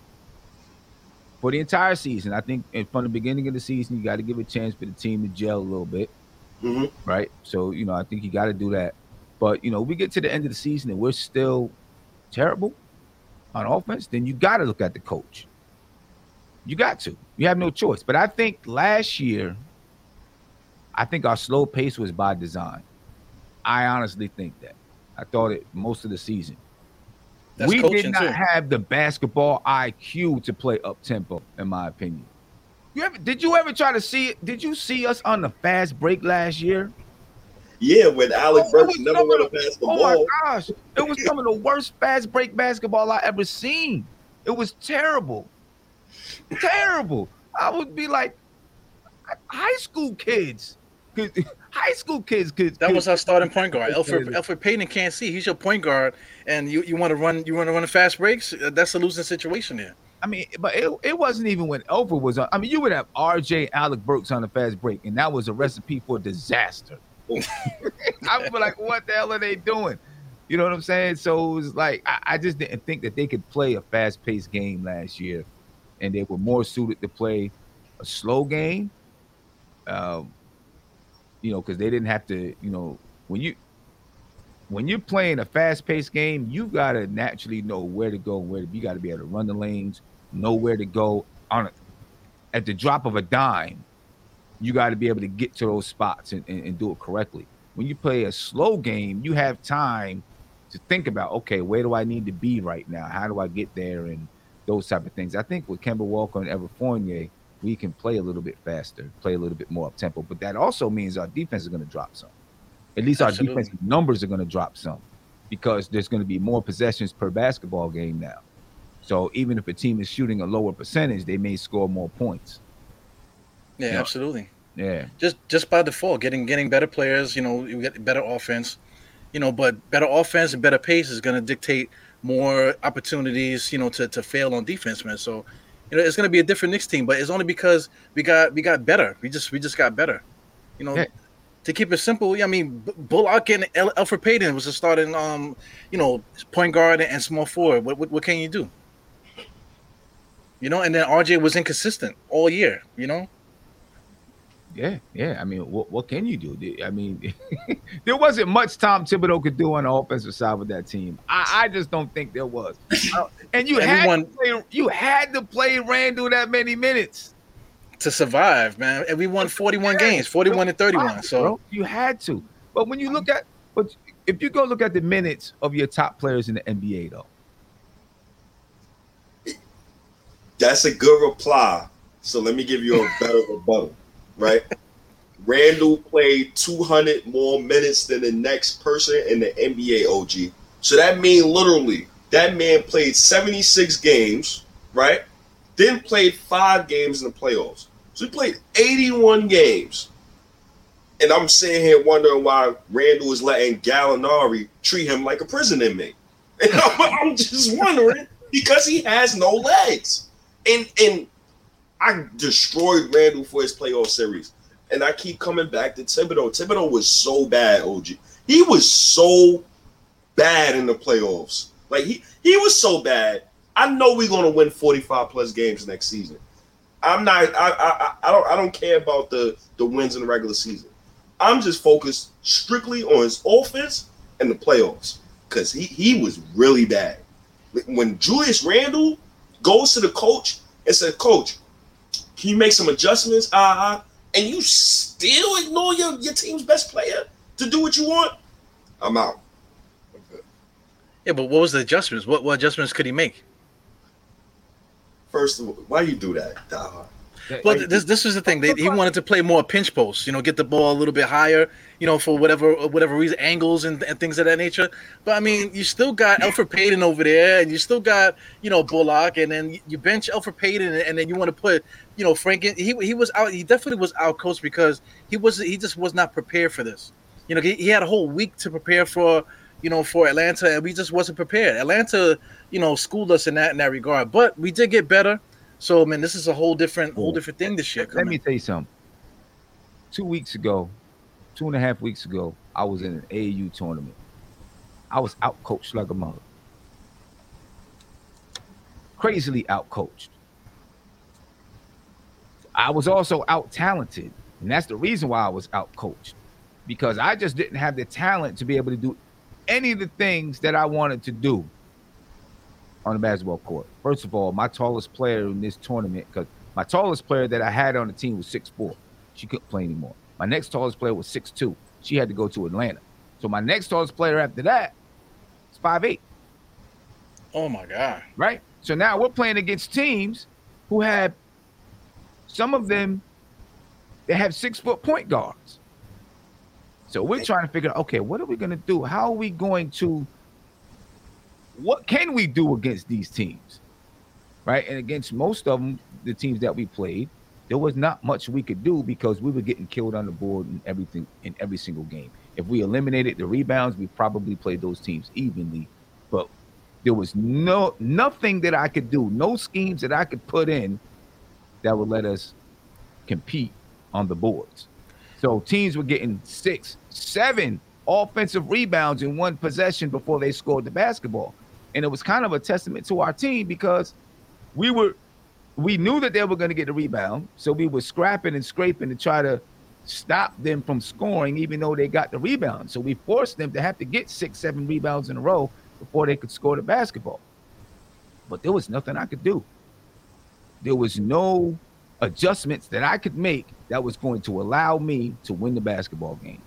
for the entire season, I think from the beginning of the season, you got to give a chance for the team to gel a little bit, mm-hmm. right? So, you know, I think you got to do that. But, you know, we get to the end of the season and we're still terrible on offense, then you got to look at the coach. You got to. You have no choice. But I think last year, I think our slow pace was by design. I honestly think that. I thought it most of the season. That's we did not too. have the basketball I Q to play up tempo, in my opinion. You ever did you ever try to see it? Did you see us on the fast break last year? Yeah, when Alec oh, Burks never went a basketball. Oh my gosh. It was some of the worst fast break basketball I ever seen. It was terrible. terrible. I would be like high school kids. High school kids could. That could, was our starting point guard. Elfrid Elfrid Payton can't see. He's your point guard, and you, you want to run. You want to run the fast breaks. That's a losing situation there. I mean, but it, it wasn't even when Elfrid was on. I mean, you would have R J Alec Burks on the fast break, and that was a recipe for disaster. I would be like, what the hell are they doing? You know what I'm saying? So it was like I, I just didn't think that they could play a fast-paced game last year, and they were more suited to play a slow game. Um. You know, because they didn't have to, you know, when, you, when you're playing a fast-paced game, you got to naturally know where to go and where to be. You got to be able to run the lanes, know where to go. On a, at the drop of a dime, you got to be able to get to those spots and, and, and do it correctly. When you play a slow game, you have time to think about, okay, where do I need to be right now? How do I get there? And those type of things. I think with Kemba Walker and Evan Fournier, we can play a little bit faster, play a little bit more up-tempo. But that also means our defense is going to drop some. At least Absolutely. Our defensive numbers are going to drop some because there's going to be more possessions per basketball game now. So even if a team is shooting a lower percentage, they may score more points. Yeah, you know? Absolutely. Yeah. Just just by default, getting getting better players, you know, you get better offense. You know, but better offense and better pace is going to dictate more opportunities, you know, to, to fail on defense, man. So – you know, it's going to be a different Knicks team, but it's only because we got we got better. We just we just got better. You know, yeah. To keep it simple, I mean, Bullock and El- Elfrid Payton was a starting, um, you know, point guard and small forward. What, what what can you do? You know, and then R J was inconsistent all year, you know? Yeah, yeah. I mean, what, what can you do? I mean, there wasn't much Tom Thibodeau could do on the offensive side with that team. I, I just don't think there was. Uh, and you Everyone, had to play, you had to play Randle that many minutes to survive, man. And we won forty-one yeah, games, forty-one to thirty-one. So bro, you had to. But when you look at, but if you go look at the minutes of your top players in the N B A, though, that's a good reply. So let me give you a better rebuttal. Right, Randle played two hundred more minutes than the next person in the N B A, O G. So that means literally that man played seventy-six games, right? Then played five games in the playoffs. So he played eighty-one games. And I'm sitting here wondering why Randle was letting Gallinari treat him like a prison inmate. And I'm, I'm just wondering because he has no legs. And and. I destroyed Randle for his playoff series. And I keep coming back to Thibodeau. Thibodeau was so bad, O G. He was so bad in the playoffs. Like, he, he was so bad. I know we're going to win forty-five plus games next season. I'm not I, – I, I don't I don't care about the, the wins in the regular season. I'm just focused strictly on his offense and the playoffs because he, he was really bad. When Julius Randle goes to the coach and says, Coach, can you make some adjustments? Uh-huh. And you s- still ignore your, your team's best player to do what you want, I'm out. Okay. Yeah, but what was the adjustments? What what adjustments could he make? First of all, why you do that, Don? But this this was the thing. They, he wanted to play more pinch posts, you know, get the ball a little bit higher, you know, for whatever whatever reason, angles and, and things of that nature. But, I mean, you still got Elfrid Payton over there, and you still got, you know, Bullock, and then you bench Elfrid Payton, and then you want to put, you know, Frank in. He, he was out. He definitely was out coached because he was he just was not prepared for this. You know, he, he had a whole week to prepare for, you know, for Atlanta, and we just wasn't prepared. Atlanta, you know, schooled us in that in that regard. But we did get better. So, man, this is a whole different, whole different thing this year. Let me tell you something. Two weeks ago, two and a half weeks ago, I was in an A A U tournament. I was out-coached like a mother. Crazily out-coached. I was also out-talented, and that's the reason why I was out-coached, because I just didn't have the talent to be able to do any of the things that I wanted to do on the basketball court. First of all, my tallest player in this tournament, because my tallest player that I had on the team was six four. She couldn't play anymore. My next tallest player was six two. She had to go to Atlanta. So my next tallest player after that is five eight. Oh, my God. Right? So now we're playing against teams who have, some of them, they have six-foot point guards. So we're trying to figure out, okay, what are we going to do? How are we going to What can we do against these teams, right? And against most of them, the teams that we played, there was not much we could do because we were getting killed on the board and everything in every single game. If we eliminated the rebounds, we probably played those teams evenly, but there was no nothing that I could do, no schemes that I could put in that would let us compete on the boards. So teams were getting six, seven offensive rebounds in one possession before they scored the basketball. And it was kind of a testament to our team because we were, we knew that they were going to get the rebound, so we were scrapping and scraping to try to stop them from scoring, even though they got the rebound. So we forced them to have to get six, seven rebounds in a row before they could score the basketball. But there was nothing I could do. There was no adjustments that I could make that was going to allow me to win the basketball game.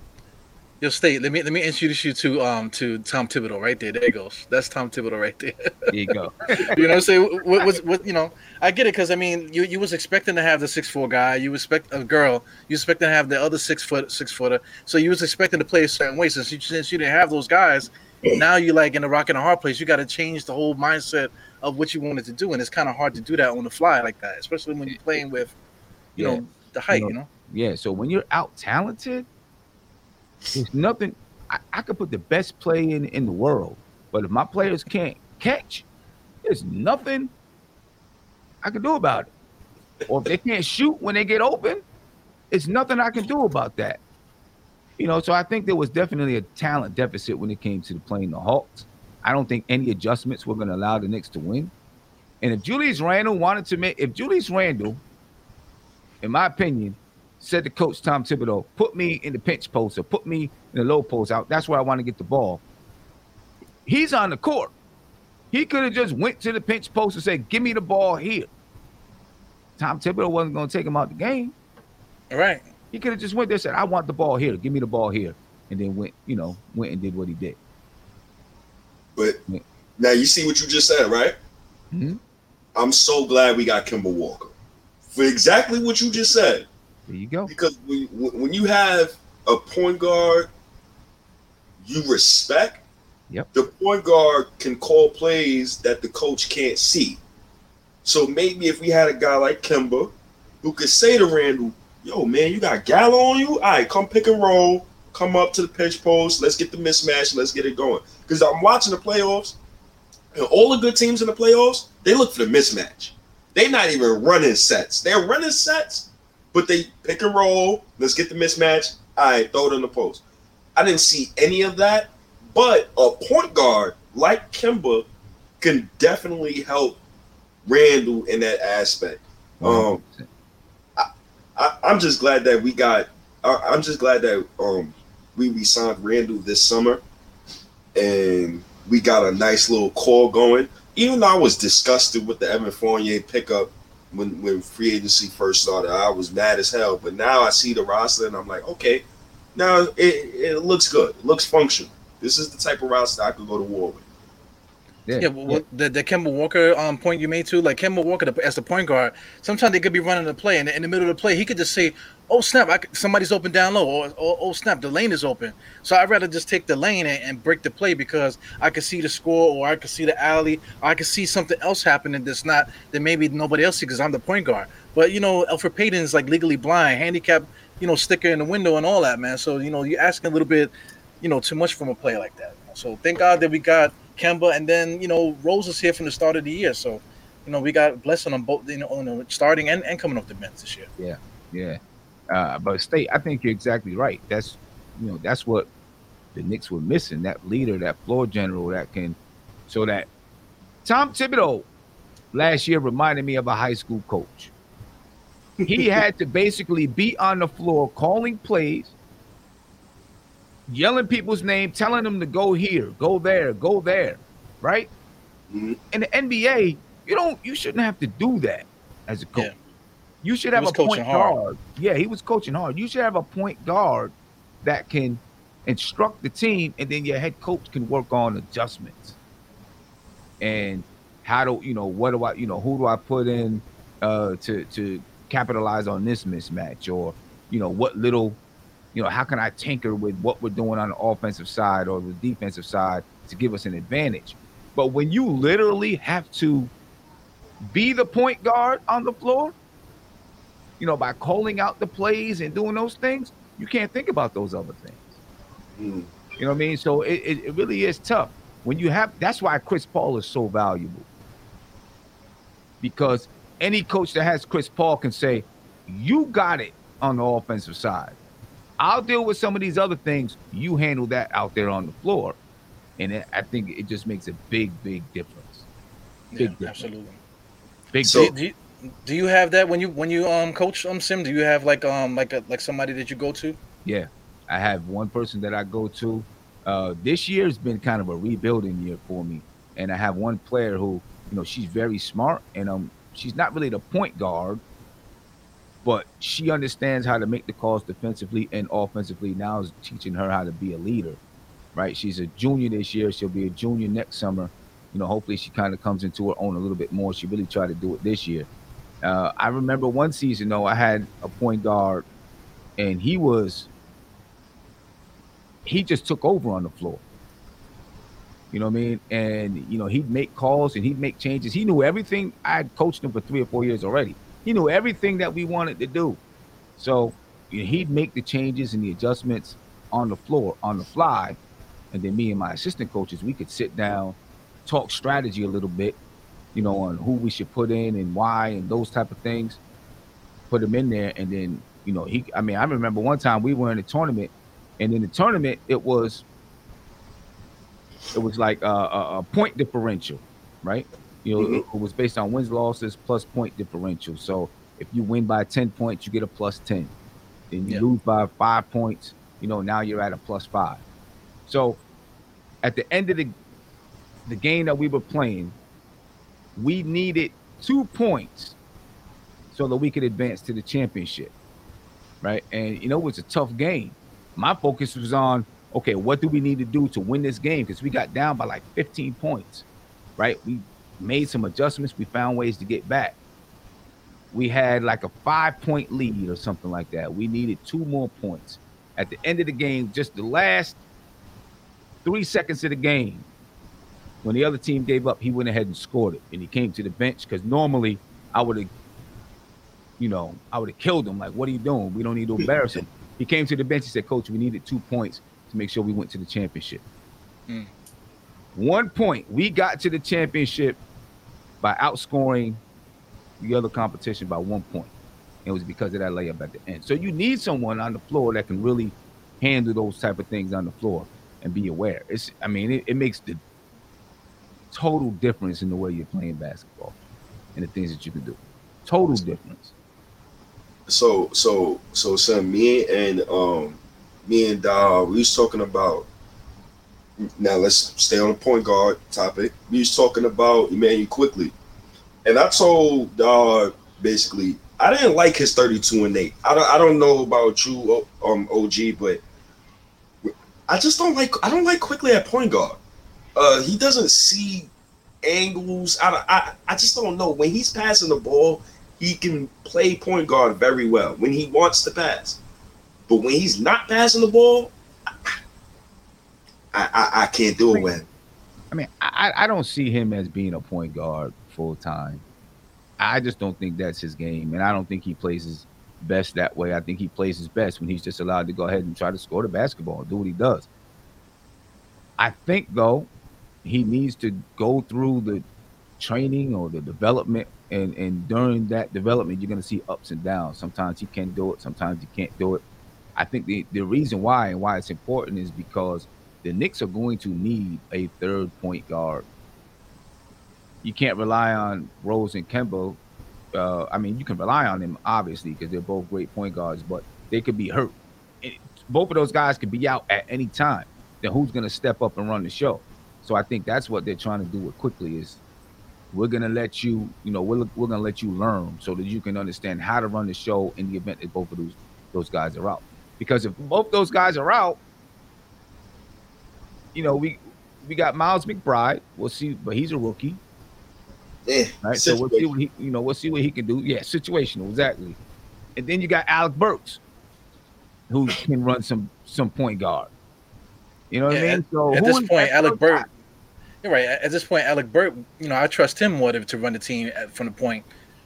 Yo, State, let me let me introduce you to um to Tom Thibodeau right there. There he goes. That's Tom Thibodeau right there. There you go. You know what I'm saying? What, what, what, you know, I get it because, I mean, you, you was expecting to have the six four guy. You expect a girl. You expecting to have the other six-foot six-footer. So you was expecting to play a certain way. Since you, since you didn't have those guys, now you're like in a rock and a hard place. You got to change the whole mindset of what you wanted to do, and it's kind of hard to do that on the fly like that, especially when you're playing with, you yeah. know, the height, you know, you know? Yeah, so when you're out-talented, there's nothing I, I could put the best play in in the world, but if my players can't catch, there's nothing I can do about it. Or if they can't shoot when they get open, there's nothing I can do about that. You know, so I think there was definitely a talent deficit when it came to the playing the Hawks. I don't think any adjustments were going to allow the Knicks to win. And if Julius Randle wanted to make, if Julius Randle, in my opinion, said to Coach Tom Thibodeau, put me in the pinch post or put me in the low post out. That's where I want to get the ball. He's on the court. He could have just went to the pinch post and said, give me the ball here. Tom Thibodeau wasn't going to take him out the game. All right. He could have just went there and said, I want the ball here. Give me the ball here. And then went, you know, went and did what he did. But yeah. Now you see what you just said, right? Mm-hmm. I'm so glad we got Kemba Walker for exactly what you just said. There you go. Because we, when you have a point guard you respect, yep. The point guard can call plays that the coach can't see. So maybe if we had a guy like Kemba who could say to Randle, yo, man, you got Gallo on you? All right, come pick and roll. Come up to the pinch post. Let's get the mismatch. Let's get it going. Because I'm watching the playoffs, and all the good teams in the playoffs, they look for the mismatch. They're not even running sets. They're running sets. But they pick and roll. Let's get the mismatch. All right, throw it in the post. I didn't see any of that. But a point guard like Kemba can definitely help Randle in that aspect. Um, I, I, I'm just glad that we got I, – I'm just glad that um, we re-signed Randle this summer and we got a nice little call going. Even though I was disgusted with the Evan Fournier pickup when, when free agency first started, I was mad as hell. But now I see the roster and I'm like, okay, now it, it looks good. It looks functional. This is the type of roster I could go to war with. Yeah, yeah, well, yeah. The, the Kemba Walker um, point you made too, like Kemba Walker the, as the point guard, sometimes they could be running the play, and in the middle of the play, he could just say, oh, snap, I could, somebody's open down low, or, or oh, snap, the lane is open. So I'd rather just take the lane and, and break the play because I could see the score, or I could see the alley, or I could see something else happening that's not, that maybe nobody else sees because I'm the point guard. But, you know, Elfrid Payton is like legally blind, handicap, you know, sticker in the window and all that, man. So, you know, you're asking a little bit, you know, too much from a player like that. So thank God that we got Kemba, and then, you know, Rose is here from the start of the year, so, you know, we got blessing on both, you know, on the starting and, and coming off the bench this year. Yeah, yeah. Uh, but State, I think you're exactly right. That's, you know, that's what the Knicks were missing, that leader, that floor general that can show that. Tom Thibodeau last year reminded me of a high school coach. He had to basically be on the floor calling plays, yelling people's name, telling them to go here, go there, go there, right? Mm-hmm. In the N B A, you don't, you shouldn't have to do that as a coach. Yeah. You should have a point guard. Hard. Yeah, he was coaching hard. You should have a point guard that can instruct the team, and then your head coach can work on adjustments. And how do you know what do I you know who do I put in uh, to to capitalize on this mismatch, or you know what little. You know, how can I tinker with what we're doing on the offensive side or the defensive side to give us an advantage? But when you literally have to be the point guard on the floor, you know, by calling out the plays and doing those things, you can't think about those other things. Mm. You know what I mean? So it, it, it really is tough. When you have, that's why Chris Paul is so valuable. Because any coach that has Chris Paul can say, you got it on the offensive side. I'll deal with some of these other things. You handle that out there on the floor. And it, I think it just makes a big, big difference. Big yeah, difference. Absolutely. Big so, do, you, do you have that when you when you um coach um Sim? Do you have like um like a, like somebody that you go to? Yeah, I have one person that I go to. Uh, this year has been kind of a rebuilding year for me. And I have one player who, you know, she's very smart. And um she's not really the point guard, but she understands how to make the calls defensively and offensively. Now is teaching her how to be a leader, right? She's a junior this year. She'll be a junior next summer. You know, hopefully she kind of comes into her own a little bit more. She really tried to do it this year. Uh, I remember one season, though, I had a point guard, and he was – he just took over on the floor. You know what I mean? And, you know, he'd make calls and he'd make changes. He knew everything. I had coached him for three or four years already. He knew everything that we wanted to do. So you know, he'd make the changes and the adjustments on the floor, on the fly. And then me and my assistant coaches, we could sit down, talk strategy a little bit, you know, on who we should put in and why and those type of things, put him in there. And then, you know, he, I mean, I remember one time we were in a tournament, and in the tournament, it was, it was like a, a, a point differential, right? You know, mm-hmm. It was based on wins, losses, plus point differential. So if you win by ten points, you get a plus ten. Then you yeah. lose by five points, you know, now you're at a plus five. So at the end of the the game that we were playing, we needed two points so that we could advance to the championship, right? And, you know, it was a tough game. My focus was on, okay, what do we need to do to win this game? Because we got down by like fifteen points, right? We made some adjustments. We found ways to get back. We had like a five-point lead or something like that. We needed two more points. At the end of the game, just the last three seconds of the game, when the other team gave up, he went ahead and scored it. And he came to the bench because normally I would have, you know, I would have killed him. Like, what are you doing? We don't need to embarrass him. He came to the bench. He said, Coach, we needed two points to make sure we went to the championship. Mm. One point, we got to the championship by outscoring the other competition by one point. It was because of that layup at the end. So you need someone on the floor that can really handle those type of things on the floor and be aware. It's, I mean, it, it makes the total difference in the way you're playing basketball and the things that you can do. Total difference. So, so, so, son, me and um, me and Dal, we was talking about. Now let's stay on the point guard topic. We was talking about Emmanuel Quickly, and I told uh, basically. I didn't like his thirty-two and eight. I don't I don't know about you, um, O G, but I just don't like I don't like Quickly at point guard. Uh, he doesn't see angles. I, I I just don't know. When he's passing the ball, he can play point guard very well when he wants to pass. But when he's not passing the ball, I I, I can't do it with him. I mean, I, I don't see him as being a point guard full time. I just don't think that's his game, and I don't think he plays his best that way. I think he plays his best when he's just allowed to go ahead and try to score the basketball and do what he does. I think, though, he needs to go through the training or the development, and, and during that development, you're going to see ups and downs. Sometimes he can do it. Sometimes he can't do it. I think the, the reason why and why it's important is because the Knicks are going to need a third point guard. You can't rely on Rose and Kemba. Uh, I mean, you can rely on them, obviously, because they're both great point guards, but they could be hurt. It, both of those guys could be out at any time. Then who's going to step up and run the show? So I think that's what they're trying to do with Quickly is we're going to let you, you know, we're, we're going to let you learn so that you can understand how to run the show in the event that both of those, those guys are out. Because if both those guys are out, you know, we we got Miles McBride. We'll see, but he's a rookie. Yeah, right. So we'll see what he, you know, we'll see what he can do. Yeah, situational, exactly. And then you got Alec Burks, who can run some some point guard. You know what yeah, I mean? So at this point, Alec Burks. You're right. At this point, Alec Burks. You know, I trust him more to, to run the team at, from the point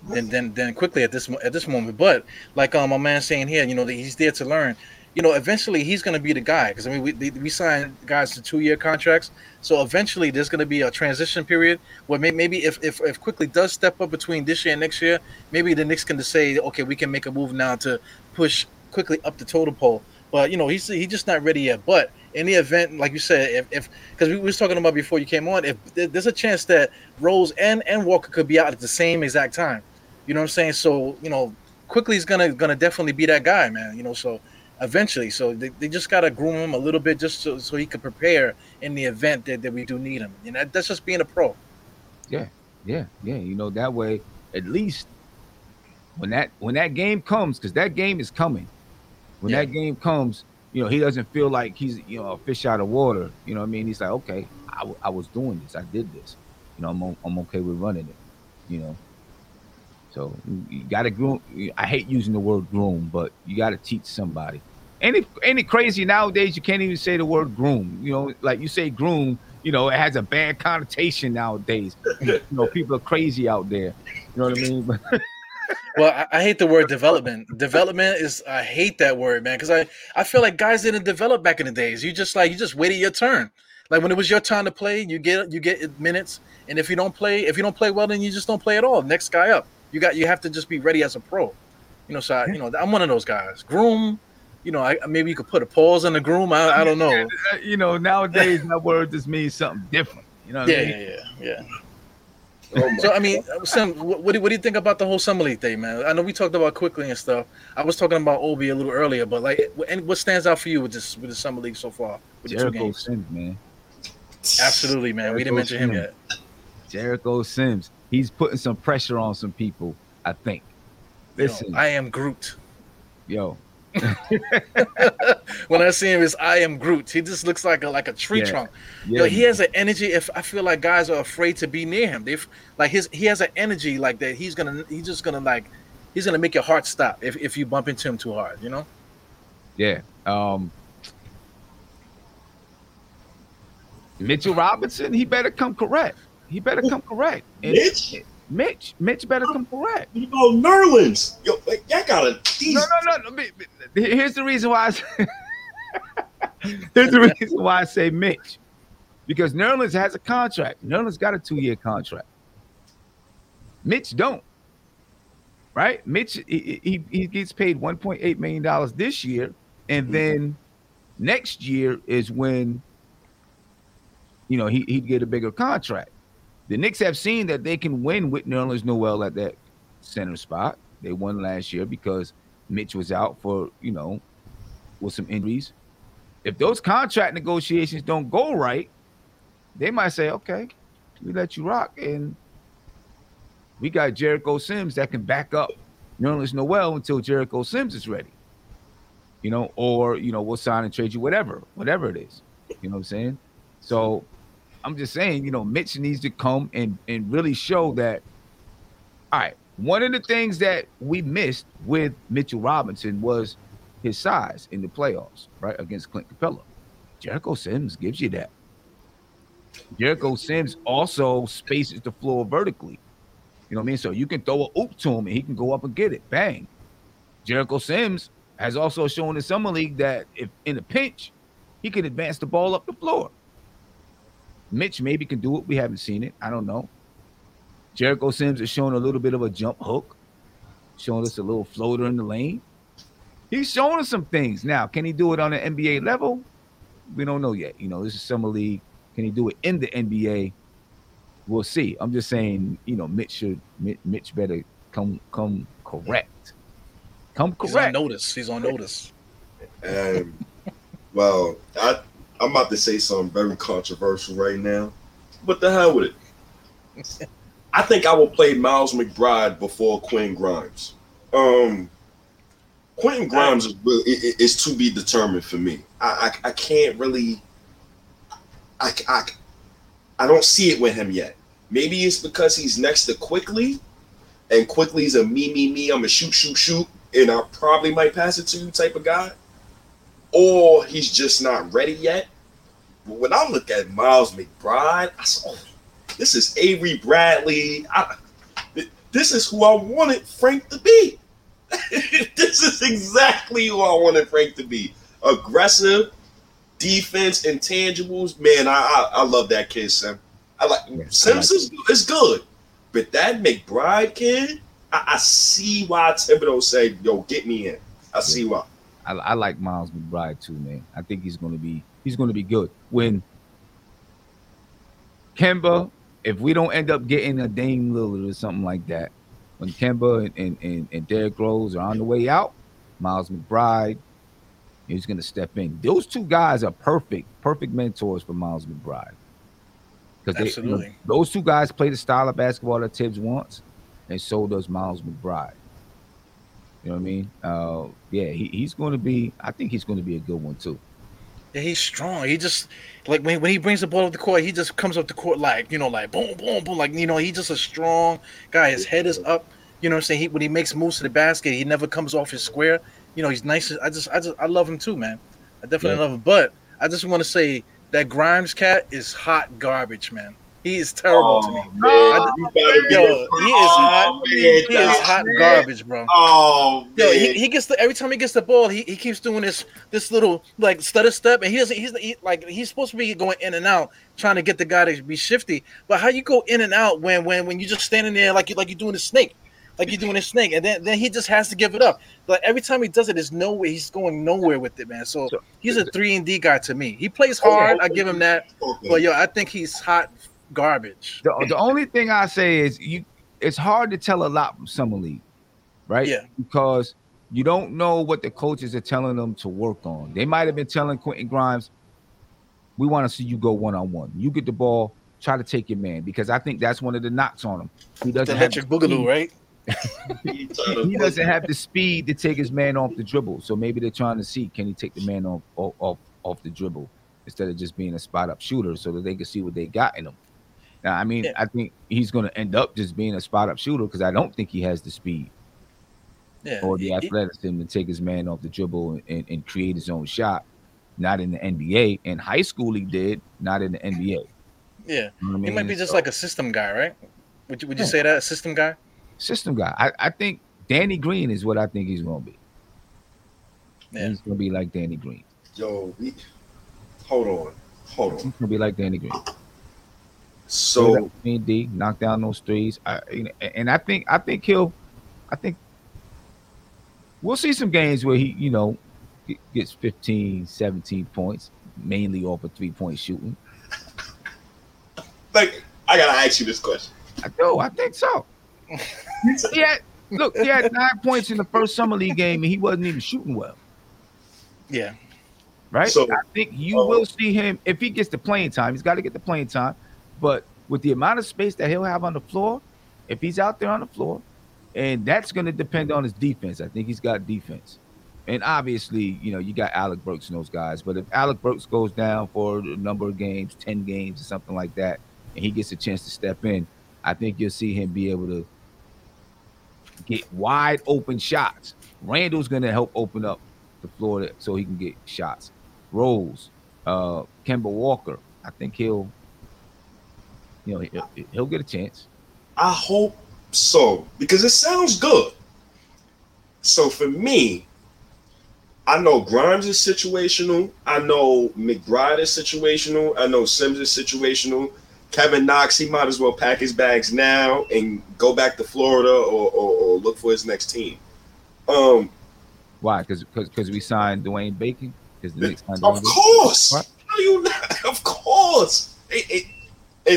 than than than Quickly at this at this moment. But like um, my man's saying here, you know, that he's there to learn. You know, eventually he's going to be the guy because I mean, we we signed guys to two-year contracts, so eventually there's going to be a transition period where may, maybe if, if if Quickly does step up between this year and next year, maybe the Knicks can just say, okay, we can make a move now to push Quickly up the totem pole. But you know, he's he's just not ready yet. But in the event, like you said, if if because we was talking about before you came on, if there's a chance that Rose and and Walker could be out at the same exact time, you know what I'm saying? So you know, Quickly's gonna gonna definitely be that guy, man. You know, so. Eventually, so they, they just gotta groom him a little bit, just so, so he could prepare in the event that, that we do need him. And that, that's just being a pro. Yeah, yeah, yeah. You know that way, at least when that when that game comes, because that game is coming. When yeah. that game comes, you know he doesn't feel like he's you know a fish out of water. You know what I mean? He's like, okay, I, w- I was doing this, I did this. You know, I'm o- I'm okay with running it. You know, so you gotta groom. I hate using the word groom, but you gotta teach somebody. Ain't it, ain't it crazy nowadays? You can't even say the word groom. You know, like you say groom, you know, it has a bad connotation nowadays. You know, people are crazy out there. You know what I mean? Well, I, I hate the word development. Development is, I hate that word, man, because I, I feel like guys didn't develop back in the days. You just like, you just waited your turn. Like when it was your time to play, you get you get minutes. And if you don't play, if you don't play well, then you just don't play at all. Next guy up. You got, you have to just be ready as a pro. You know, so I, you know, I'm one of those guys. Groom. You know, I, maybe you could put a pause on the groom. I, I don't know. You know, nowadays that word just means something different. You know what yeah, I mean? Yeah, yeah, yeah. Oh so, I mean, Sam, what do, what do you think about the whole Summer League thing, man? I know we talked about Quickly and stuff. I was talking about Obi a little earlier, but like, what stands out for you with this with the Summer League so far? With Jericho two games? Sims, man. Absolutely, man. Jericho we didn't mention Sims. him yet. Jericho Sims. He's putting some pressure on some people, I think. Listen. Yo, I am Groot. Yo. When I see him, it's I am Groot. He just looks like a like a tree yeah. trunk. Yeah, Yo, he man. has an energy. If I feel like guys are afraid to be near him, they like his. He has an energy like that. He's gonna. He's just gonna like. He's gonna make your heart stop if, if you bump into him too hard. You know. Yeah. Um, Mitchell Robinson. He better come correct. He better come correct. And Mitch. It, Mitch, Mitch better come correct. You know, Nerlens. Yo, y'all gotta. No, no, no, no. Here's the reason why. I say, here's the reason why I say Mitch, because Nerlens has a contract. Nerlens got a two-year contract. Mitch don't. Right? Mitch he he, he gets paid one point eight million dollars this year, and then next year is when you know he he'd get a bigger contract. The Knicks have seen that they can win with Nerlens Noel at that center spot. They won last year because Mitch was out for, you know, with some injuries. If those contract negotiations don't go right, they might say, okay, we let you rock. And we got Jericho Sims that can back up Nerlens Noel until Jericho Sims is ready. You know, or, you know, we'll sign and trade you, whatever, whatever it is. You know what I'm saying? So I'm just saying, you know, Mitch needs to come and, and really show that, all right, one of the things that we missed with Mitchell Robinson was his size in the playoffs, right, against Clint Capella. Jericho Sims gives you that. Jericho Sims also spaces the floor vertically. You know what I mean? So you can throw a oop to him and he can go up and get it. Bang. Jericho Sims has also shown in Summer League that if in a pinch, he can advance the ball up the floor. Mitch maybe can do it. We haven't seen it. I don't know. Jericho Sims has shown a little bit of a jump hook, showing us a little floater in the lane. He's showing us some things. Now, can he do it on an N B A level? We don't know yet. You know, this is Summer League. Can he do it in the N B A? We'll see. I'm just saying, you know, Mitch should, Mitch better come, come correct. Come correct. He's on notice. He's on notice. Um, well, I, I'm about to say something very controversial right now, but the hell with it. I think I will play Miles McBride before Quentin Grimes. Um, Quentin Grimes is, is to be determined for me. I, I, I can't really, I, I, I don't see it with him yet. Maybe it's because he's next to Quickly, and Quickly's a me, me, me, I'm a shoot, shoot, shoot, and I probably might pass it to you type of guy. Or he's just not ready yet. But when I look at Miles McBride, I saw, this is Avery Bradley. I, this is who I wanted Frank to be. This is exactly who I wanted Frank to be. Aggressive, defense, intangibles. Man, I I, I love that kid, Sim. I like yeah, Sims I like is it. It's good. But that McBride kid, I, I see why Thibodeau said, yo, get me in. I see yeah. why. I, I like Miles McBride too, man. I think he's gonna be he's gonna be good. When Kemba, if we don't end up getting a Dame Lillard or something like that, when Kemba and, and, and, and Derrick Rose are on the way out, Miles McBride is going to step in. Those two guys are perfect, perfect mentors for Miles McBride. Because you know, those two guys play the style of basketball that Tibbs wants, and so does Miles McBride. You know what I mean? Uh, yeah, he, he's going to be – I think he's going to be a good one too. Yeah, he's strong. He just like when, when he brings the ball up the court, he just comes up the court like, you know, like boom, boom, boom. Like, you know, he's just a strong guy. His head is up. You know what I'm saying? He, when he makes moves to the basket, he never comes off his square. You know, he's nice. I just I just I love him too, man. I definitely yeah. love him. But I just want to say that Grimes cat is hot garbage, man. He is terrible oh, to me. Man. Just, yo, he is hot. Oh, man, he is hot man. garbage, bro. Oh, yo, man. He, he gets the, every time he gets the ball, he, he keeps doing this this little like stutter step, and he doesn't. He's he, like he's supposed to be going in and out, trying to get the guy to be shifty. But how you go in and out when when when you're just standing there like you like you're doing a snake, like you're doing a snake, and then, then he just has to give it up. Like every time he does it, there's no way he's going nowhere with it, man. So he's a three and D guy to me. He plays hard. I give him that. But yo, I think he's hot. Garbage. The, the only thing I say is you. It's hard to tell a lot from Summer League, right? Yeah. Because you don't know what the coaches are telling them to work on. They might have been telling Quentin Grimes, "We want to see you go one on one. You get the ball, try to take your man." Because I think that's one of the knocks on him. He doesn't the electric have the boogaloo, right? He doesn't have the speed to take his man off the dribble. So maybe they're trying to see, can he take the man off off off the dribble instead of just being a spot up shooter, so that they can see what they got in him. Now, I mean, yeah. I think he's going to end up just being a spot-up shooter because I don't think he has the speed yeah, or the athleticism to take his man off the dribble and, and create his own shot. Not in the N B A. In high school, he did. Not in the N B A. Yeah. You know what I mean? He might be just so, like a system guy, right? Would you, would you yeah. say that, a system guy? System guy. I, I think Danny Green is what I think he's going to be. Yeah. He's going to be like Danny Green. Yo, we, hold on. Hold on. He's going to be like Danny Green. So D knock down those threes. I, you know, and I think I think he'll, I think we'll see some games where he, you know, gets fifteen, seventeen points, mainly off of three point shooting. Like I gotta ask you this question. I know. I think so. Yeah. Look, he had nine points in the first Summer League game, and he wasn't even shooting well. Yeah. Right. So I think you uh, will see him if he gets the playing time. He's got to get the playing time. But with the amount of space that he'll have on the floor, if he's out there on the floor. And that's going to depend on his defense. I think he's got defense. And obviously, you know, you got Alec Burks and those guys. But if Alec Burks goes down for a number of games, ten games or something like that, and he gets a chance to step in, I think you'll see him be able to get wide open shots. Randle's going to help open up the floor so he can get shots. Rose, uh, Kemba Walker, I think he'll, you know, he'll, he'll get a chance. I hope so, because it sounds good. So for me, I know Grimes is situational. I know McBride is situational. I know Sims is situational. Kevin Knox, he might as well pack his bags now and go back to Florida or, or, or look for his next team. Um, Why? Because because we signed Dwayne Bacon? Because the Knicks signed Of Dwayne course. Bacon? How do you not? Of course. It, it,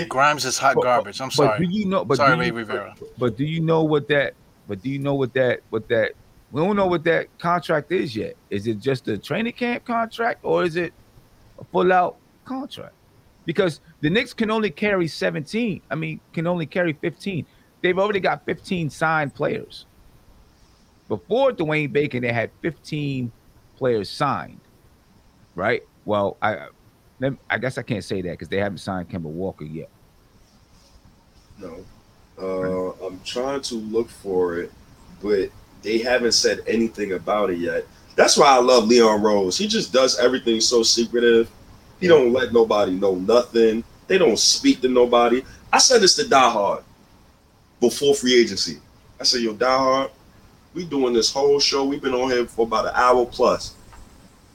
it, Grimes is hot but, garbage. I'm but sorry. Do you know, but sorry, do you, Ray Rivera. But, but do you know what that? But do you know what that? What that? We don't know what that contract is yet. Is it just a training camp contract or is it a full-out contract? Because the Knicks can only carry seventeen. I mean, can only carry fifteen. They've already got fifteen signed players. Before Dwayne Bacon, they had fifteen players signed, right? Well, I I guess I can't say that because they haven't signed Kemba Walker yet. No. Uh, right. I'm trying to look for it, but they haven't said anything about it yet. That's why I love Leon Rose. He just does everything so secretive. He don't let nobody know nothing. They don't speak to nobody. I said this to Die Hard before free agency. I said, yo, Die Hard, we doing this whole show. We've been on here for about an hour plus.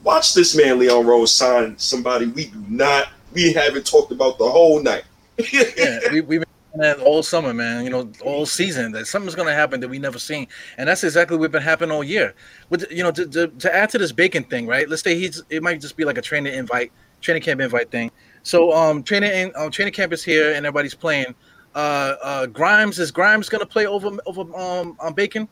Watch this man, Leon Rose, sign somebody we do not, we haven't talked about the whole night. Yeah, we, we've been that all summer, man, you know, all season, that something's going to happen that we never seen. And that's exactly what's been happening all year. With, you know, to, to, to add to this Bacon thing, right? Let's say he's, it might just be like a training invite, training camp invite thing. So um, training um, training camp is here and everybody's playing. Uh, uh, Grimes, is Grimes going to play over over um, um Bacon?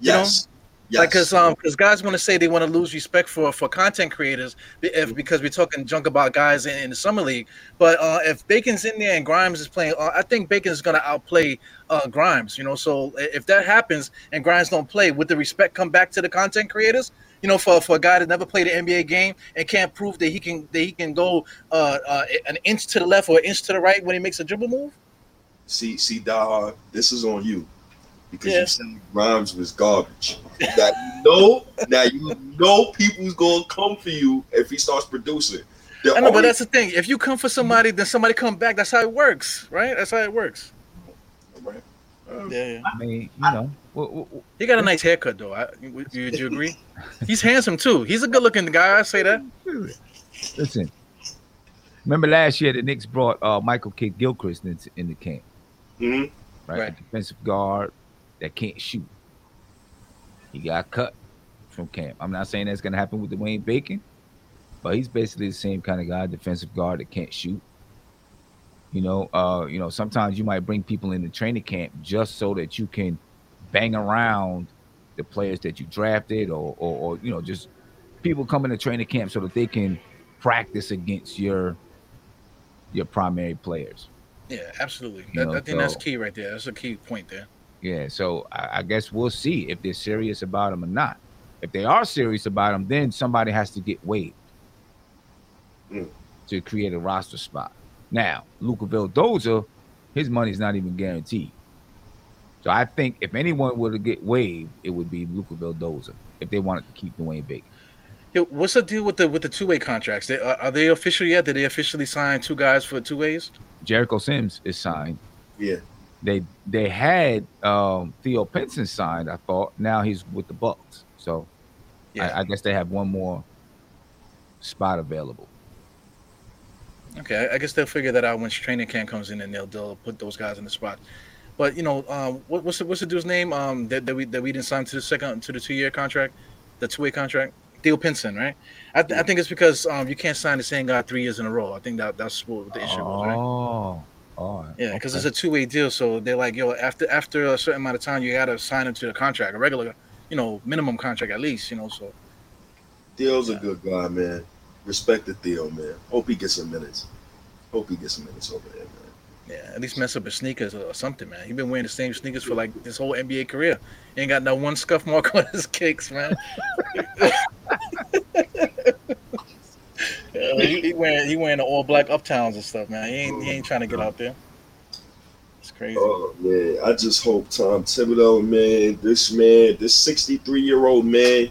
Yes. You know? Yes. Like, cause um, cause guys want to say they want to lose respect for, for content creators if because we're talking junk about guys in, in the summer league. But uh, if Bacon's in there and Grimes is playing, uh, I think Bacon is gonna outplay uh, Grimes. You know, so if that happens and Grimes don't play, would the respect come back to the content creators? You know, for, for a guy that never played an N B A game and can't prove that he can that he can go uh, uh, an inch to the left or an inch to the right when he makes a dribble move. See, see, Dahar, this is on you. Because yeah. you said Grimes was garbage. Now you know, now you know people's gonna come for you if he starts producing. They're I know, always- but that's the thing. If you come for somebody, then somebody come back. That's how it works, right? That's how it works. Right. Um, yeah, yeah. I mean, you know, well, well, he got a nice haircut though. I, you, you, do you agree? He's handsome too. He's a good-looking guy. I say that. Listen, remember last year the Knicks brought uh, Michael Kidd Gilchrist into in the camp, mm-hmm. right? right? Defensive guard. That can't shoot. He got cut from camp. I'm not saying that's going to happen with Dwayne Bacon, but he's basically the same kind of guy, defensive guard that can't shoot. You know, uh, you know, sometimes you might bring people into training camp just so that you can bang around the players that you drafted or, or, or you know, just people come into training camp so that they can practice against your your primary players. Yeah, absolutely. That, know, I think so, that's key right there. That's a key point there. Yeah, so I guess we'll see if they're serious about him or not. If they are serious about him, then somebody has to get waived mm. to create a roster spot. Now, Luka Vildoza, his money's not even guaranteed. So I think if anyone were to get waived, it would be Luka Vildoza if they wanted to keep Dwayne Bacon. Yo, what's the deal with the with the two-way contracts? They, are, are they official yet? Did they officially sign two guys for two ways? Jericho Sims is signed. Yeah. They they had um, Theo Pinson signed, I thought. Now he's with the Bucks. So yeah. I, I guess they have one more spot available. Okay, I guess they'll figure that out once training camp comes in and they'll, they'll put those guys in the spot. But, you know, um, what, what's, the, what's the dude's name um, that, that, we, that we didn't sign to the second to the two-year contract, the two-way contract? Theo Pinson, right? I, th- I think it's because um, you can't sign the same guy three years in a row. I think that that's what the issue oh. was, right? Oh. Oh, yeah, because okay. It's a two-way deal, so they're like, yo, after after a certain amount of time, you gotta sign him to a contract, a regular, you know, minimum contract at least, you know. So Theo's yeah. a good guy, man. Respect the Theo, man. Hope he gets some minutes. Hope he gets some minutes over there, man. Yeah, at least mess up his sneakers or something, man. He's been wearing the same sneakers for like his whole N B A career. He ain't got no one scuff mark on his kicks, man. Yeah, he, he wearing he wearing the all black uptowns and stuff, man. He ain't he ain't trying to get out there. It's crazy. Oh man, I just hope Tom Thibodeau, man, this man, this sixty-three year old man,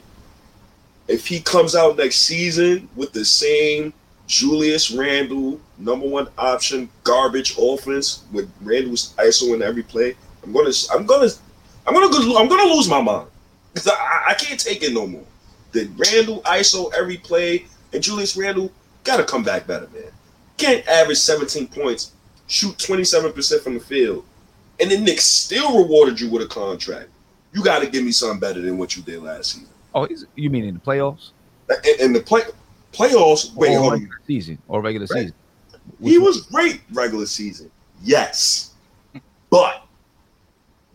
if he comes out next season with the same Julius Randle, number one option, garbage offense with Randle's I S O in every play, I'm gonna, I'm gonna, I'm gonna, I'm gonna lose my mind because I, I can't take it no more. The Randle I S O every play, and Julius Randle gotta come back better, man. Can't average seventeen points, shoot twenty-seven percent from the field, and the Knicks still rewarded you with a contract. You gotta give me something better than what you did last season. Oh, you mean in the playoffs? In, in the play. Playoffs, wait, or regular on. season or regular right. season. Which he was great regular season, yes, but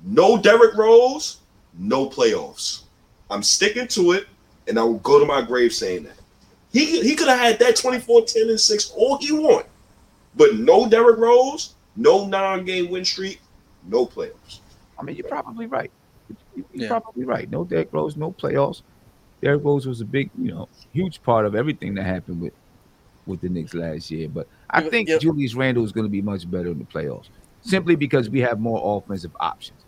no Derrick Rose, no playoffs. I'm sticking to it, and I will go to my grave saying that. He he could have had that twenty-four, ten, and six all he want, but no Derrick Rose, no non-game win streak, no playoffs. I mean, you're probably right. You're yeah. probably right. No Derrick Rose, no playoffs. Derrick Rose was a big, you know, huge part of everything that happened with, with the Knicks last year. But I think yep. Julius Randle is going to be much better in the playoffs, simply because we have more offensive options.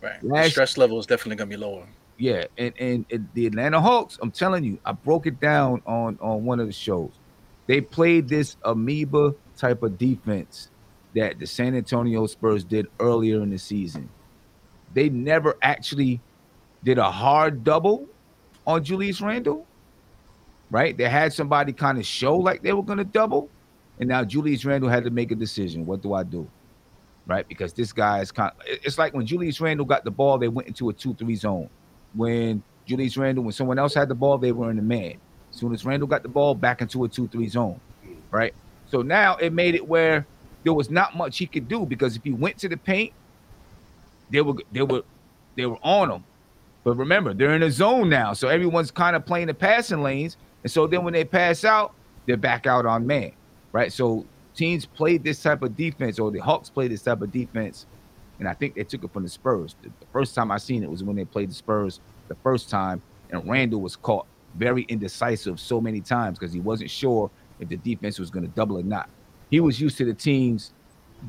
Right. Last, the stress level is definitely going to be lower. Yeah, and, and and the Atlanta Hawks, I'm telling you, I broke it down on, on one of the shows. They played this amoeba type of defense that the San Antonio Spurs did earlier in the season. They never actually did a hard double on Julius Randle, right? They had somebody kind of show like they were going to double, and now Julius Randle had to make a decision. What do I do, right? Because this guy is kind of, it's like when Julius Randle got the ball, they went into a two three zone. When Julius Randle, when someone else had the ball, they were in the man. As soon as Randle got the ball, back into a two three zone, right? So now it made it where there was not much he could do, because if he went to the paint, they were they were, they were on him. But remember, they're in a zone now, so everyone's kind of playing the passing lanes. And so then when they pass out, they're back out on man, right? So teams played this type of defense, or the Hawks played this type of defense, and I think they took it from the Spurs. The first time I seen it was when they played the Spurs the first time, and Randle was caught very indecisive so many times because he wasn't sure if the defense was going to double or not. He was used to the teams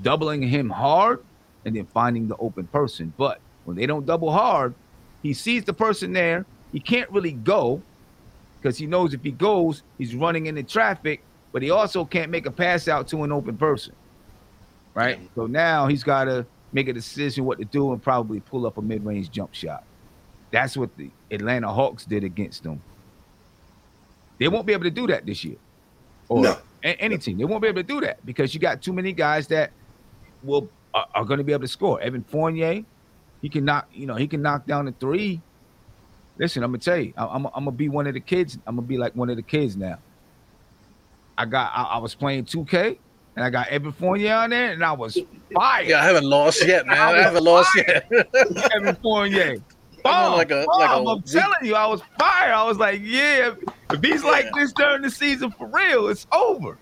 doubling him hard and then finding the open person. But when they don't double hard, he sees the person there. He can't really go because he knows if he goes, he's running into traffic, but he also can't make a pass out to an open person, right? So now he's got to make a decision what to do and probably pull up a mid-range jump shot. That's what the Atlanta Hawks did against them. They won't be able to do that this year, or no. a- any team. They won't be able to do that because you got too many guys that will are, are going to be able to score. Evan Fournier, He can knock, you know, he can knock down the three. Listen, I'm gonna tell you, I'm, I'm, I'm gonna be one of the kids. I'm gonna be like one of the kids now. I got, I, I was playing two K, and I got Evan Fournier on there, and I was fired. Yeah, I haven't lost yet, man. I, I haven't lost yet. Evan Fournier, bomb, like a, bomb. Like a, I'm telling you, I was fired. I was like, yeah, if he's yeah. like this during the season for real, it's over.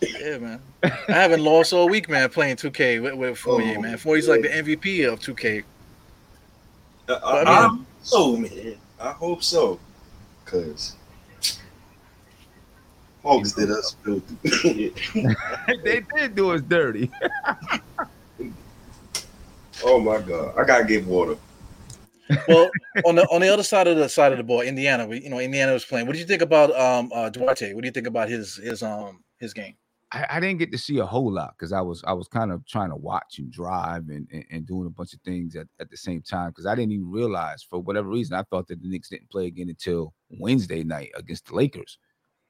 Yeah, man. I haven't lost all week, man. Playing two K with, with Fournier, oh, man. Fournier's like the M V P of two K. Uh, I, I, I mean, so man, I hope so, cause Hawks did us filthy. They did do us dirty. Oh my God, I gotta get water. Well, on the on the other side of the side of the ball, Indiana, we, you know, Indiana was playing. What did you think about um uh, Duarte? What do you think about his his um his game? I, I didn't get to see a whole lot because I was I was kind of trying to watch and drive and, and, and doing a bunch of things at, at the same time because I didn't even realize for whatever reason I thought that the Knicks didn't play again until Wednesday night against the Lakers,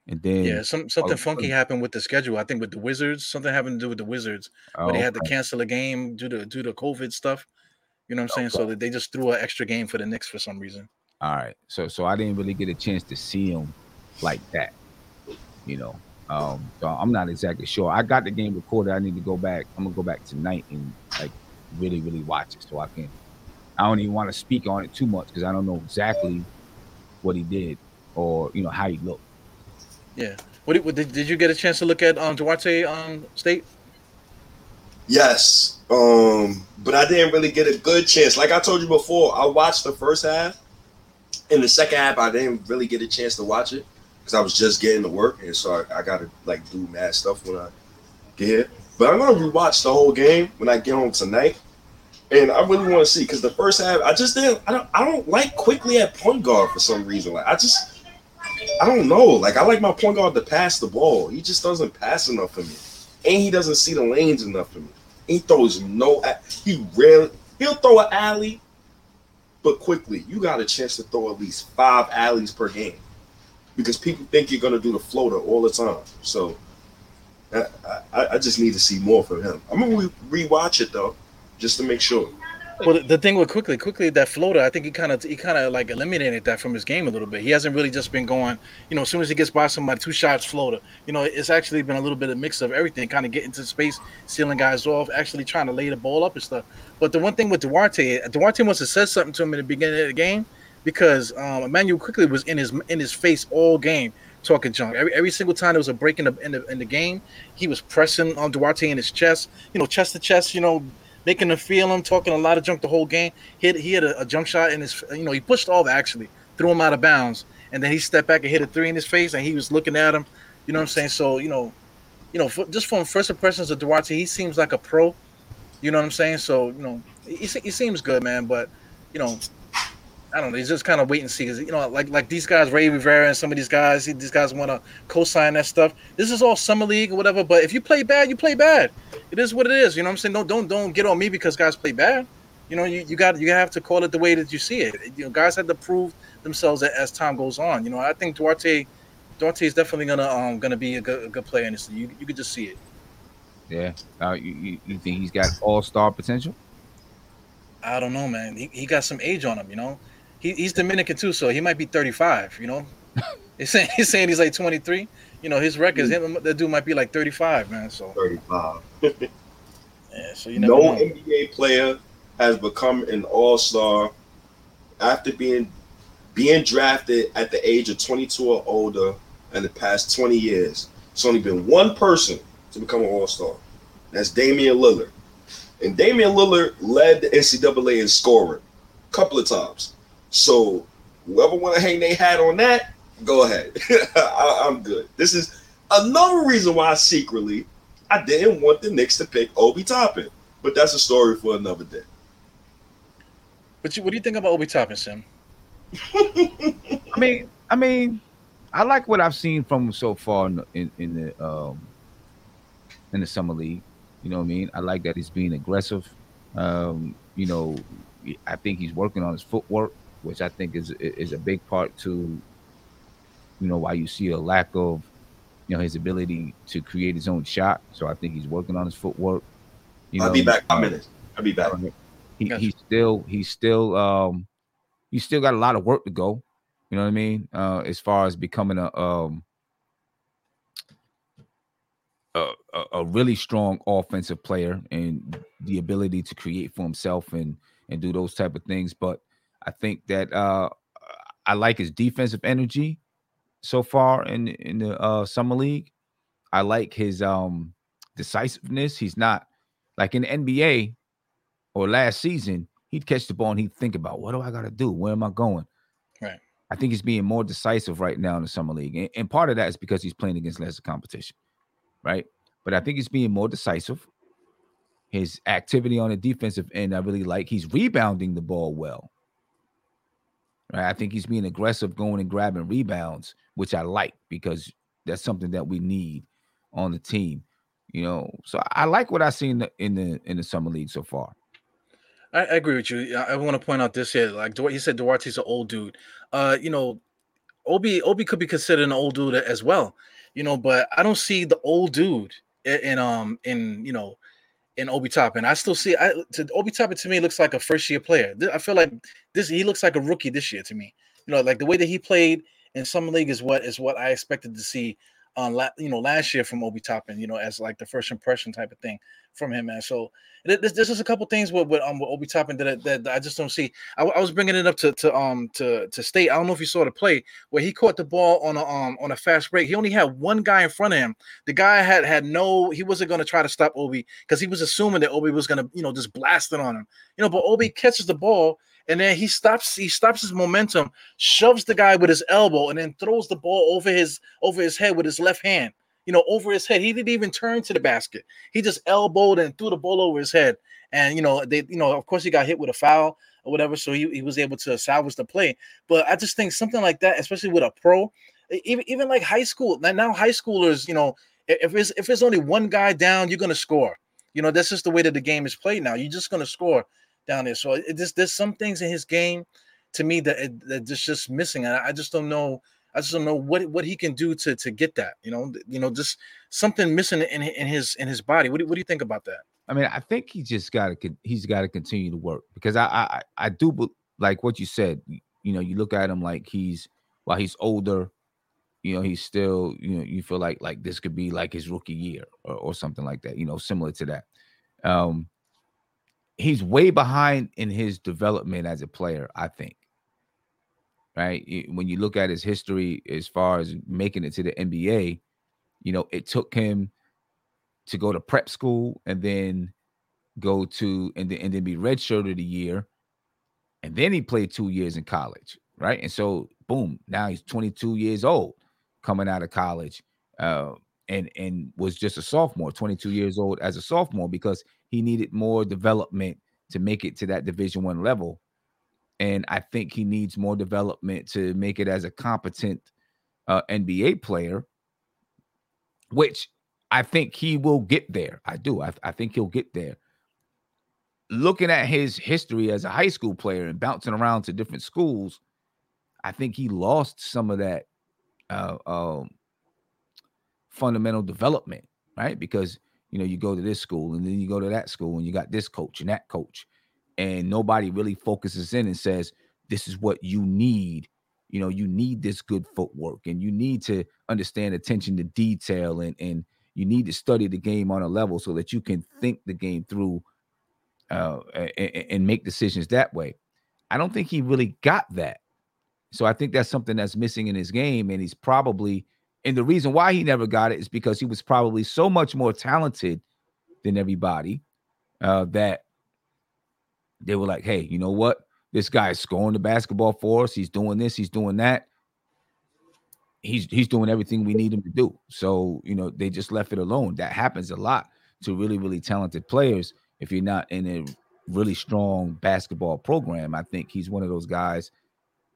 and then yeah, some something was, funky happened with the schedule. I think with the Wizards, something happened to do with the Wizards, but oh, they had to cancel a game due to due to COVID stuff. You know what I'm saying? Okay. So that they just threw an extra game for the Knicks for some reason. All right, so so I didn't really get a chance to see them like that, you know. Um, so I'm not exactly sure. I got the game recorded. I need to go back. I'm gonna go back tonight and like really, really watch it so I can. I don't even want to speak on it too much because I don't know exactly what he did or you know how he looked. Yeah. What did did you get a chance to look at um, Duarte um, State? Yes, um, but I didn't really get a good chance. Like I told you before, I watched the first half. In the second half, I didn't really get a chance to watch it because I was just getting to work, and so I, I got to like do mad stuff when I get here. But I'm gonna rewatch the whole game when I get home tonight, and I really want to see because the first half, I just didn't. I don't. I don't like Quickly at point guard for some reason. Like I just, I don't know. Like I like my point guard to pass the ball. He just doesn't pass enough for me, and he doesn't see the lanes enough for me. He throws no. He rarely. He'll throw an alley. But Quickly, you got a chance to throw at least five alleys per game because people think you're going to do the floater all the time. So I, I, I just need to see more from him. I'm going to re- rewatch it, though, just to make sure. Well, the thing with Quickly, Quickly, that floater, I think he kind of he kind of like eliminated that from his game a little bit. He hasn't really just been going, you know, as soon as he gets by somebody, two shots, floater. You know, it's actually been a little bit of a mix of everything, kind of getting to space, sealing guys off, actually trying to lay the ball up and stuff. But the one thing with Duarte, Duarte must have said something to him in the beginning of the game because um, Emmanuel Quickly was in his in his face all game talking junk. Every every single time there was a break in the, in the, in the game, he was pressing on Duarte in his chest, you know, chest to chest, you know, making them feel him, talking a lot of junk the whole game. He had, he had a, a jump shot in his, you know, he pushed off actually, threw him out of bounds, and then he stepped back and hit a three in his face, and he was looking at him. You know what I'm saying? So, you know, you know, for, just from first impressions of Duarte, he seems like a pro. You know what I'm saying? So, you know, he, he seems good, man. But, you know, I don't know. He's just kind of wait and see. Cause, you know, like like these guys, Ray Rivera and some of these guys, these guys want to co-sign that stuff. This is all summer league or whatever. But if you play bad, you play bad. It is what it is. You know what I'm saying? Don't don't don't get on me because guys play bad. You know, you, you got you have to call it the way that you see it. You know, guys have to prove themselves as time goes on. You know, I think Duarte Duarte is definitely gonna um gonna be a good a good player in this. You you could just see it. Yeah. Uh, you, you you think he's got all-star potential? I don't know, man. He he got some age on him. You know. He, he's Dominican too, so he might be thirty-five, you know? He's saying, he's saying he's like twenty-three. You know, his records, him, that dude might be like thirty-five, man, so. thirty-five. Yeah, so you never know. No N B A player has become an all-star after being being drafted at the age of twenty-two or older in the past twenty years. It's only been one person to become an all-star. That's Damian Lillard. And Damian Lillard led the N C double A in scoring a couple of times. So whoever want to hang their hat on that, go ahead. I, I'm good. This is another reason why secretly I didn't want the Knicks to pick Obi Toppin, but that's a story for another day. But you, what do you think about Obi Toppin, Sim? I mean, I mean, I like what I've seen from him so far in, in, in the um, in the summer league. You know what I mean? I like that he's being aggressive. Um, you know, I think he's working on his footwork, which I think is is a big part to, you know, why you see a lack of, you know, his ability to create his own shot. So I think he's working on his footwork. You I'll know, be back. I'm in it. I'll be back. He he's still he's still um he's still got a lot of work to go. You know what I mean? Uh, as far as becoming a um a, a really strong offensive player and the ability to create for himself and and do those type of things, but I think that uh, I like his defensive energy so far in in the uh, summer league. I like his um, decisiveness. He's not like in the N B A or last season. He'd catch the ball and he'd think about what do I got to do? Where am I going? Right. I think he's being more decisive right now in the summer league, and, and part of that is because he's playing against lesser competition, right? But I think he's being more decisive. His activity on the defensive end, I really like. He's rebounding the ball well. Right. I think he's being aggressive, going and grabbing rebounds, which I like because that's something that we need on the team, you know. So I like what I've seen in the in the summer league so far. I, I agree with you. I, I want to point out this here, like you said, Duarte's an old dude. Uh, you know, Obi Obi could be considered an old dude as well, you know. But I don't see the old dude in, in um in you know. in Obi Toppin. I still see I to Obi Toppin to me looks like a first year player. I feel like this he looks like a rookie this year to me. You know, like the way that he played in summer league is what is what I expected to see on la- you know last year from Obi Toppin, you know, as like the first impression type of thing from him, man. So this this is a couple things with with, um, with Obi Toppin that, that that I just don't see. I, I was bringing it up to to um to to State. I don't know if you saw the play where he caught the ball on a um on a fast break. He only had one guy in front of him. The guy had had no. He wasn't going to try to stop Obi because he was assuming that Obi was going to you know just blast it on him. You know, but Obi catches the ball. And then he stops. He stops his momentum, shoves the guy with his elbow, and then throws the ball over his over his head with his left hand. You know, over his head. He didn't even turn to the basket. He just elbowed and threw the ball over his head. And you know, they you know, of course, he got hit with a foul or whatever. So he, he was able to salvage the play. But I just think something like that, especially with a pro, even even like high school. Now high schoolers, you know, if it's if it's only one guy down, you're gonna score. You know, that's just the way that the game is played now. You're just gonna score down there. So it just, there's some things in his game to me that it, that just just missing. And I, I just don't know. I just don't know what, what he can do to, to get that, you know, you know, just something missing in in his, in his body. What do, what do you think about that? I mean, I think he just got to, he's got to continue to work because I, I, I do like what you said, you know, you look at him like he's, while he's older, you know, he's still, you know, you feel like, like this could be like his rookie year or, or something like that, you know, similar to that. Um, He's way behind in his development as a player, I think. Right? When you look at his history as far as making it to the N B A, you know, it took him to go to prep school and then go to and then, and then be redshirted a year. And then he played two years in college. Right? And so, boom, now he's twenty-two years old coming out of college uh, and, and was just a sophomore, twenty-two years old as a sophomore because he needed more development to make it to that Division One level. And I think he needs more development to make it as a competent uh, N B A player, which I think he will get there. I do. I, I think he'll get there. Looking at his history as a high school player and bouncing around to different schools, I think he lost some of that uh, um, fundamental development, right? Because you know, you go to this school and then you go to that school and you got this coach and that coach and nobody really focuses in and says, this is what you need. You know, you need this good footwork and you need to understand attention to detail and, and you need to study the game on a level so that you can think the game through uh, and, and make decisions that way. I don't think he really got that. So I think that's something that's missing in his game. And he's probably And the reason why he never got it is because he was probably so much more talented than everybody uh, that they were like, hey, you know what? This guy's scoring the basketball for us. He's doing this. He's doing that. He's he's doing everything we need him to do. So, you know, they just left it alone. That happens a lot to really, really talented players. If you're not in a really strong basketball program, I think he's one of those guys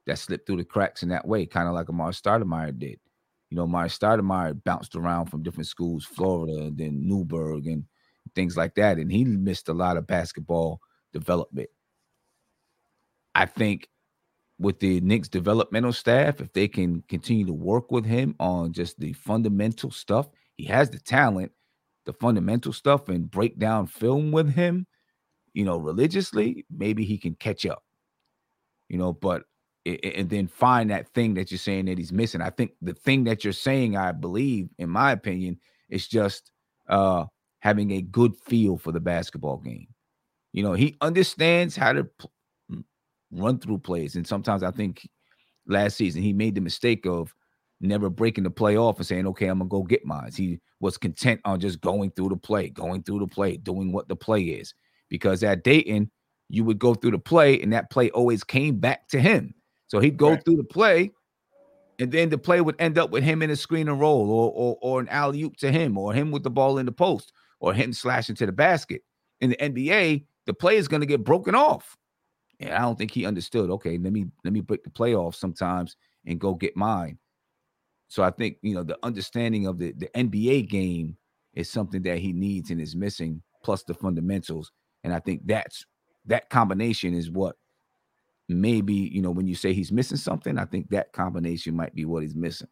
that slipped through the cracks in that way, kind of like Amar'e Stoudemire did. You know, Amar'e Stoudemire bounced around from different schools, Florida, and then Newburgh and things like that. And he missed a lot of basketball development. I think with the Knicks developmental staff, if they can continue to work with him on just the fundamental stuff, he has the talent, the fundamental stuff, and break down film with him, you know, religiously, maybe he can catch up, you know, but and then find that thing that you're saying that he's missing. I think the thing that you're saying, I believe, in my opinion, is just uh, having a good feel for the basketball game. You know, he understands how to p- run through plays. And sometimes I think last season he made the mistake of never breaking the play off and saying, okay, I'm going to go get mine. He was content on just going through the play, going through the play, doing what the play is. Because at Dayton, you would go through the play, and that play always came back to him. So he'd go right through the play, and then the play would end up with him in a screen and roll or or, or an alley-oop to him or him with the ball in the post or him slashing to the basket. In the N B A, the play is going to get broken off. And I don't think he understood, okay, let me let me break the play off sometimes and go get mine. So I think, you know, the understanding of the, the N B A game is something that he needs and is missing, plus the fundamentals. And I think that's that combination is what maybe, you know, when you say he's missing something, I think that combination might be what he's missing.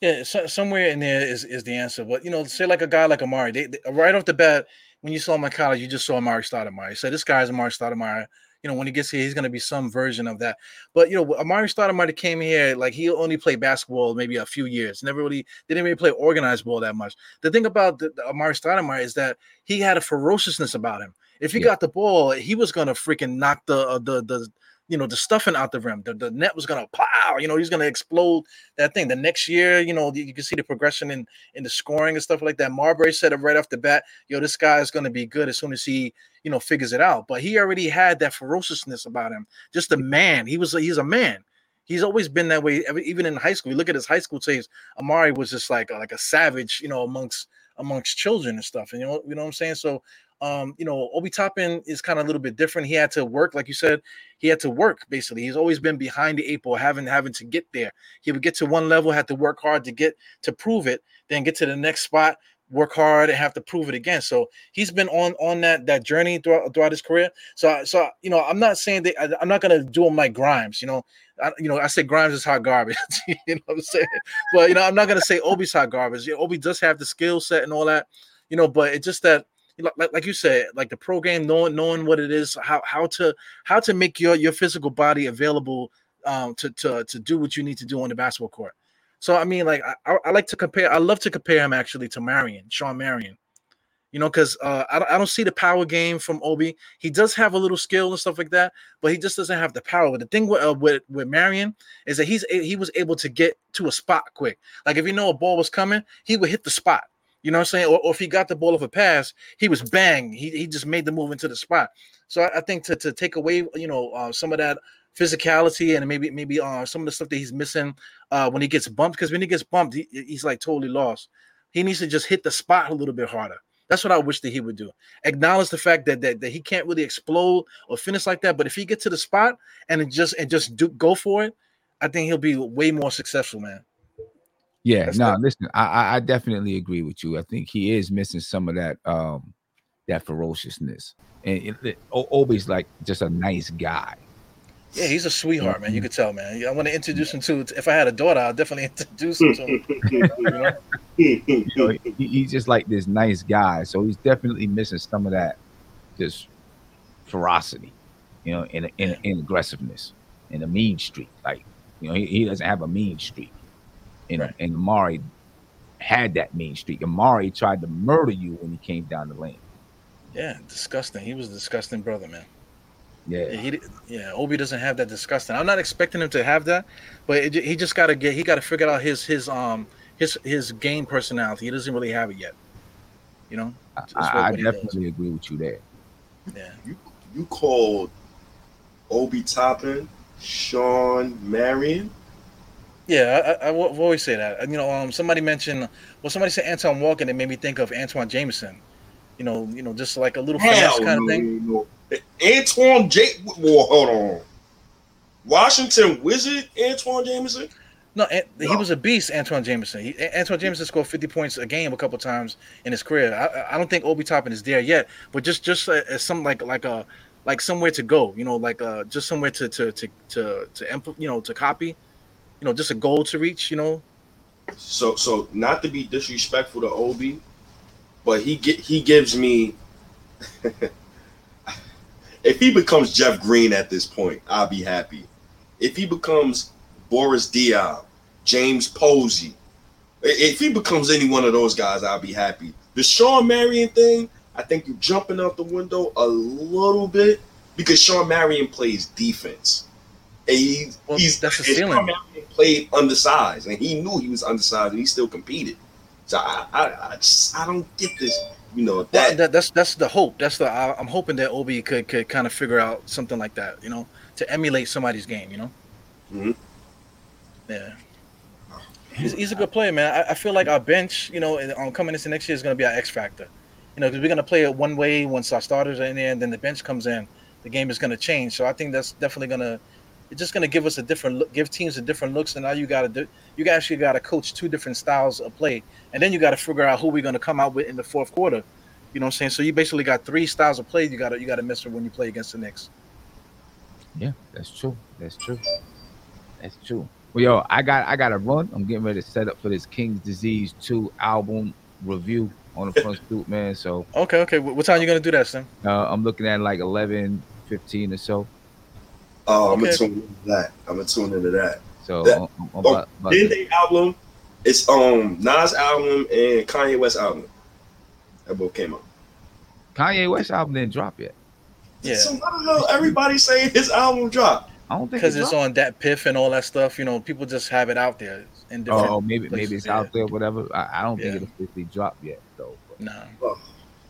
Yeah, so, somewhere in there is, is the answer. But, you know, say like a guy like Amari, they, they, right off the bat, when you saw him in college, you just saw Amar'e Stoudemire. You said, this guy's Amar'e Stoudemire. you know, when he gets here, he's going to be some version of that. But, you know, Amar'e Stoudemire came here, like, he only played basketball maybe a few years. Never really – didn't really play organized ball that much. The thing about the, the Amar'e Stoudemire is that he had a ferociousness about him. If he yeah. got the ball, he was going to freaking knock the uh, the the – you know, the stuffing out the rim. The, the net was going to pow, you know, he's going to explode that thing. The next year, you know, you can see the progression in, in the scoring and stuff like that. Marbury said it right off the bat, yo, this guy is going to be good as soon as he, you know, figures it out. But he already had that ferociousness about him. Just a man. He was, he's a man. He's always been that way. Even in high school, you look at his high school tapes, Amar'e was just like, like a savage, you know, amongst, amongst children and stuff. And you know, you know what I'm saying? So, Um, you know, Obi Toppin is kind of a little bit different. He had to work, like you said, he had to work basically. He's always been behind the eight ball, having having to get there. He would get to one level, had to work hard to get to prove it, then get to the next spot, work hard, and have to prove it again. So he's been on on that that journey throughout throughout his career. So so you know, I'm not saying that I, I'm not gonna do him like Grimes. You know, I, you know, I say Grimes is hot garbage. You know what I'm saying? But you know, I'm not gonna say Obi's hot garbage. You know, Obi does have the skill set and all that. You know, but it's just that. Like, like you said, like the pro game, knowing knowing what it is, how how to how to make your, your physical body available um, to to to do what you need to do on the basketball court. So I mean, like I, I like to compare. I love to compare him actually to Marion, Sean Marion. You know, because uh, I I don't see the power game from Obi. He does have a little skill and stuff like that, but he just doesn't have the power. The thing with uh, with, with Marion is that he's he was able to get to a spot quick. Like if you know a ball was coming, he would hit the spot. You know what I'm saying? Or, or if he got the ball off a pass, he was bang. He he just made the move into the spot. So I, I think to, to take away, you know, uh, some of that physicality and maybe maybe uh, some of the stuff that he's missing uh, when he gets bumped, because when he gets bumped, he, he's like totally lost. He needs to just hit the spot a little bit harder. That's what I wish that he would do. Acknowledge the fact that that, that he can't really explode or finish like that. But if he gets to the spot and just and just do, go for it, I think he'll be way more successful, man. Yeah, That's no, good. listen, I I definitely agree with you. I think he is missing some of that um that ferociousness. And it, it, Obi's like just a nice guy. Yeah, he's a sweetheart, mm-hmm. man. You could tell, man. I want to introduce him to. If I had a daughter, I'd definitely introduce him to him. You know, he, he's just like this nice guy. So he's definitely missing some of that, just ferocity, you know, and in, in, in aggressiveness, and a mean streak. Like, you know, he, he doesn't have a mean streak. And, right. and Amar'e had that mean streak. Amar'e tried to murder you when he came down the lane. Yeah, disgusting. He was a disgusting brother, man. Yeah. Yeah, he, yeah Obi doesn't have that disgusting. I'm not expecting him to have that, but it, he just got to get, he got to figure out his, his, um, his, his game personality. He doesn't really have it yet. You know? I, what, I what definitely agree with you there. Yeah. You, you called Obi Toppin Sean Marion? Yeah, I, I, I always say that. You know, um, somebody mentioned, well, somebody said Antawn Walker, and it made me think of Antawn Jamison. You know, you know, just like a little finesse kind of thing. No. Antawn J. Well, hold on. Washington Wizard Antawn Jamison? No, An- no, he was a beast, Antawn Jamison. He, Antawn Jamison scored fifty points a game a couple times in his career. I, I don't think Obi Toppin is there yet, but just just as some like like a like somewhere to go. You know, like uh, just somewhere to to to to to you know to copy. You know, just a goal to reach, you know. So, so not to be disrespectful to Obi, but he get, he gives me. If he becomes Jeff Green at this point, I'll be happy. If he becomes Boris Diaw, James Posey, if he becomes any one of those guys, I'll be happy. The Sean Marion thing, I think you're jumping out the window a little bit because Sean Marion plays defense. And he, well, he's that's a ceiling. Played undersized, and he knew he was undersized, and he still competed. So I, I, I just, I don't get this. You know that, well, that that's that's the hope. That's the I, I'm hoping that Obi could could kind of figure out something like that. You know, to emulate somebody's game. You know. Mm-hmm. Yeah. Oh, he's, he's a good player, man. I, I feel like our bench, you know, on coming into next year is going to be our X factor. You know, because we're going to play it one way once our starters are in there, and then the bench comes in. The game is going to change. So I think that's definitely going to. It's just going to give us a different look, give teams a different looks, and now you got to do, you actually got to coach two different styles of play, and then you got to figure out who we're going to come out with in the fourth quarter. You know what I'm saying? So you basically got three styles of play. You got to you got to mess with when you play against the Knicks. Yeah, that's true. That's true. That's true. Well, yo, I got I got to run. I'm getting ready to set up for this King's Disease two album review on the front stoop, man. So okay, okay. What time are you going to do that, Sam? Uh, I'm looking at like eleven fifteen or so. Oh, I'm okay. gonna tune into that. I'm gonna tune into that. So that, I'm, I'm oh, about, about then they album, it's um Nas album and Kanye West album. That both came out. Kanye West album didn't drop yet. Yeah. So I don't know. Everybody's saying his album dropped. I don't think because it's, it's on that Piff and all that stuff. You know, people just have it out there. In different oh, maybe places. Maybe it's yeah. out there, whatever. I, I don't yeah. think it officially dropped yet, though. No. Nah. Oh.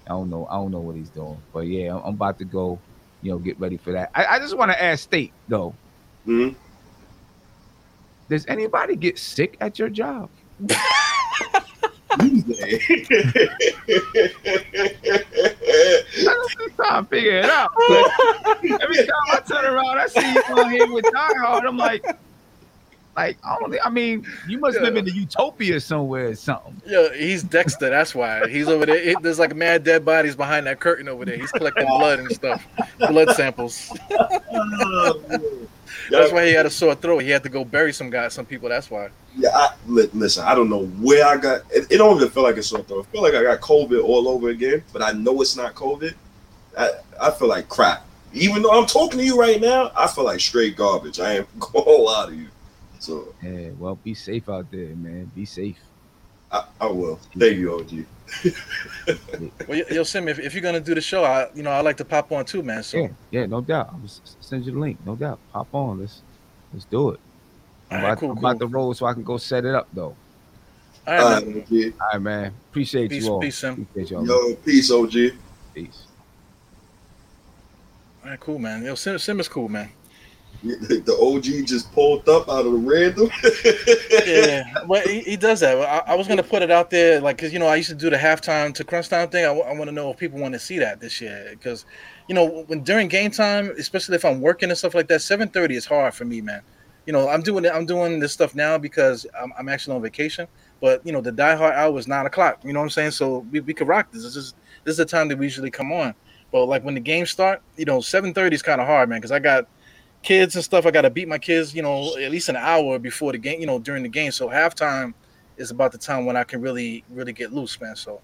I don't know. I don't know what he's doing, but yeah, I'm, I'm about to go. You know, get ready for that. I, I just want to ask State though. Mm-hmm. Does anybody get sick at your job? Tuesday. I'm just trying to figure it out. Every time I turn around, I see you on here with Die Hard. I'm like, like I don't. I mean, you must yeah. live in the utopia somewhere or something. Yeah, he's Dexter. That's why he's over there. It, there's like mad dead bodies behind that curtain over there. He's collecting blood and stuff, blood samples. That's why he had a sore throat. He had to go bury some guys, some people. That's why. Yeah, I, listen, I don't know where I got it. It don't even feel like a sore throat. I feel like I got COVID all over again, but I know it's not COVID. I, I feel like crap. Even though I'm talking to you right now, I feel like straight garbage. I ain't gonna lie to you. So yeah, well, be safe out there, man. Be safe. I, I will. Thank you, O G. Well, yo, Sim, if, if you're gonna do the show, I you know I like to pop on too, man. So yeah, yeah, no doubt. I'll send you the link, no doubt. Pop on. Let's let's do it. I'm, right, about, cool, I'm cool. about to roll so I can go set it up though. All right, all right, man. All right, man. Appreciate peace, you all. Peace, Sim. Appreciate y'all. Yo, peace, O G. Peace. All right, cool, man. Yo, Sim, Sim is cool, man. The O G just pulled up out of the random. Yeah, well, he, he does that. I, I was gonna put it out there, like, cause you know I used to do the halftime to crunch time thing. I, w- I want to know if people want to see that this year, cause you know when during game time, especially if I'm working and stuff like that, seven thirty is hard for me, man. You know I'm doing I'm doing this stuff now because I'm, I'm actually on vacation. But you know the Die Hard hour is nine o'clock. You know what I'm saying? So we, we could rock this. This is this is the time that we usually come on. But like when the games start, you know seven thirty is kind of hard, man, cause I got kids and stuff. I gotta beat my kids, you know, at least an hour before the game, you know, during the game. So halftime is about the time when I can really, really get loose, man. So,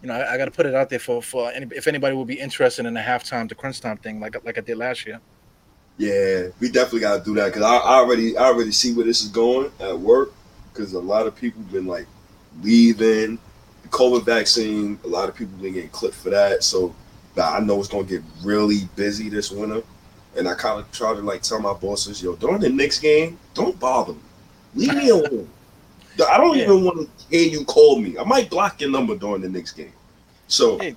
you know, I, I gotta put it out there for for any, if anybody would be interested in the halftime to crunch time thing, like like I did last year. Yeah, we definitely gotta do that because I, I already I already see where this is going at work because a lot of people been like leaving the COVID vaccine. A lot of people been getting clipped for that. So I know it's gonna get really busy this winter. And I kind of try to like tell my bosses, yo, during the Knicks game, don't bother me. Leave me alone. I don't yeah. even want to hear you call me. I might block your number during the Knicks game. So hey,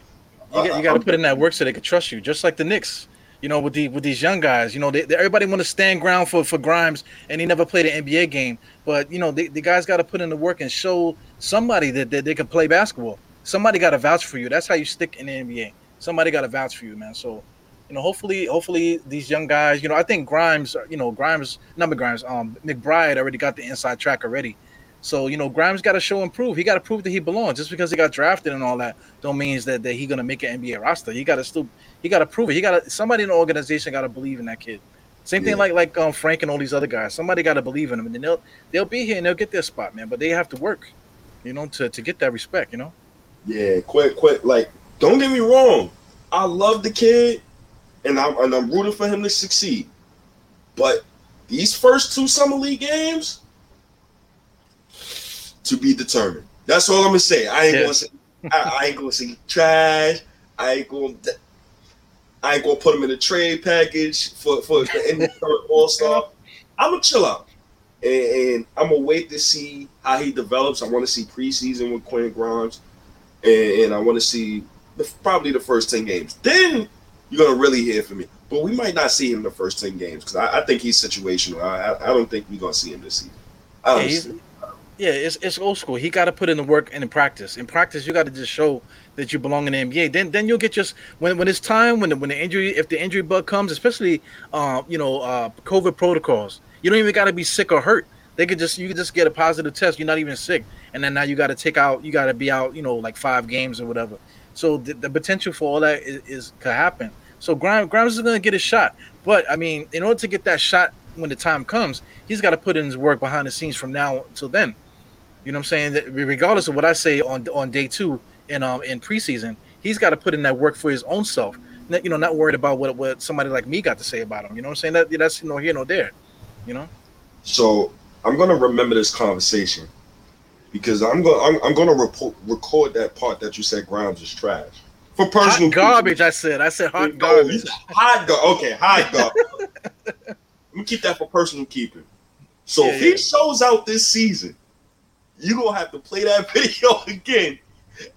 you, you got to put in that work so they can trust you, just like the Knicks. You know, with the with these young guys, you know, they, they, everybody want to stand ground for, for Grimes, and he never played an N B A game. But you know, they, the guys got to put in the work and show somebody that, that they can play basketball. Somebody got to vouch for you. That's how you stick in the N B A. Somebody got to vouch for you, man. So. You know, hopefully, hopefully these young guys. You know, I think Grimes. You know, Grimes, number Grimes. Um, McBride already got the inside track already. So you know, Grimes got to show and prove. He got to prove that he belongs. Just because he got drafted and all that, don't means that that he's gonna make an N B A roster. He got to still. He got to prove it. He got to. Somebody in the organization got to believe in that kid. Same yeah. thing like like um, Frank and all these other guys. Somebody got to believe in him, and then they'll they'll be here and they'll get their spot, man. But they have to work, you know, to to get that respect, you know. Yeah, quit, quit. Like, don't get me wrong. I love the kid. And I'm, and I'm rooting for him to succeed. But these first two Summer League games, to be determined. That's all I'm going to say. I ain't yeah. going to say I, I ain't going to say trash. I ain't going to I ain't going to put him in a trade package for, for the N B A All-Star. I'm going to chill out. And, and I'm going to wait to see how he develops. I want to see preseason with Quentin Grimes. And, and I want to see the, probably the first ten games. Then you're gonna really hear from me, but we might not see him in the first ten games because I, I think he's situational. I, I I don't think we're gonna see him this season. I don't yeah, yeah, it's it's old school. He got to put in the work and in practice. In practice, you got to just show that you belong in the N B A. Then then you'll get just when when it's time when the, when the injury if the injury bug comes, especially uh you know uh COVID protocols. You don't even got to be sick or hurt. They could just you could just get a positive test. You're not even sick, and then now you got to take out. You got to be out. You know, like five games or whatever. So the, the potential for all that is, is could happen. So Grimes, Grimes is going to get his shot. But, I mean, in order to get that shot when the time comes, he's got to put in his work behind the scenes from now till then. You know what I'm saying? That regardless of what I say on on day two and um, in preseason, he's got to put in that work for his own self you know, not worried about what, what somebody like me got to say about him. You know what I'm saying? That, that's no here, no there, you know? So I'm going to remember this conversation because I'm going I'm, I'm going to report, record that part that you said Grimes is trash. For personal hot garbage, people. I said. I said hot garbage. Oh, hot garbage. Okay, hot garbage. Let me keep that for personal keeping. So yeah, if yeah. he shows out this season, you're going to have to play that video again,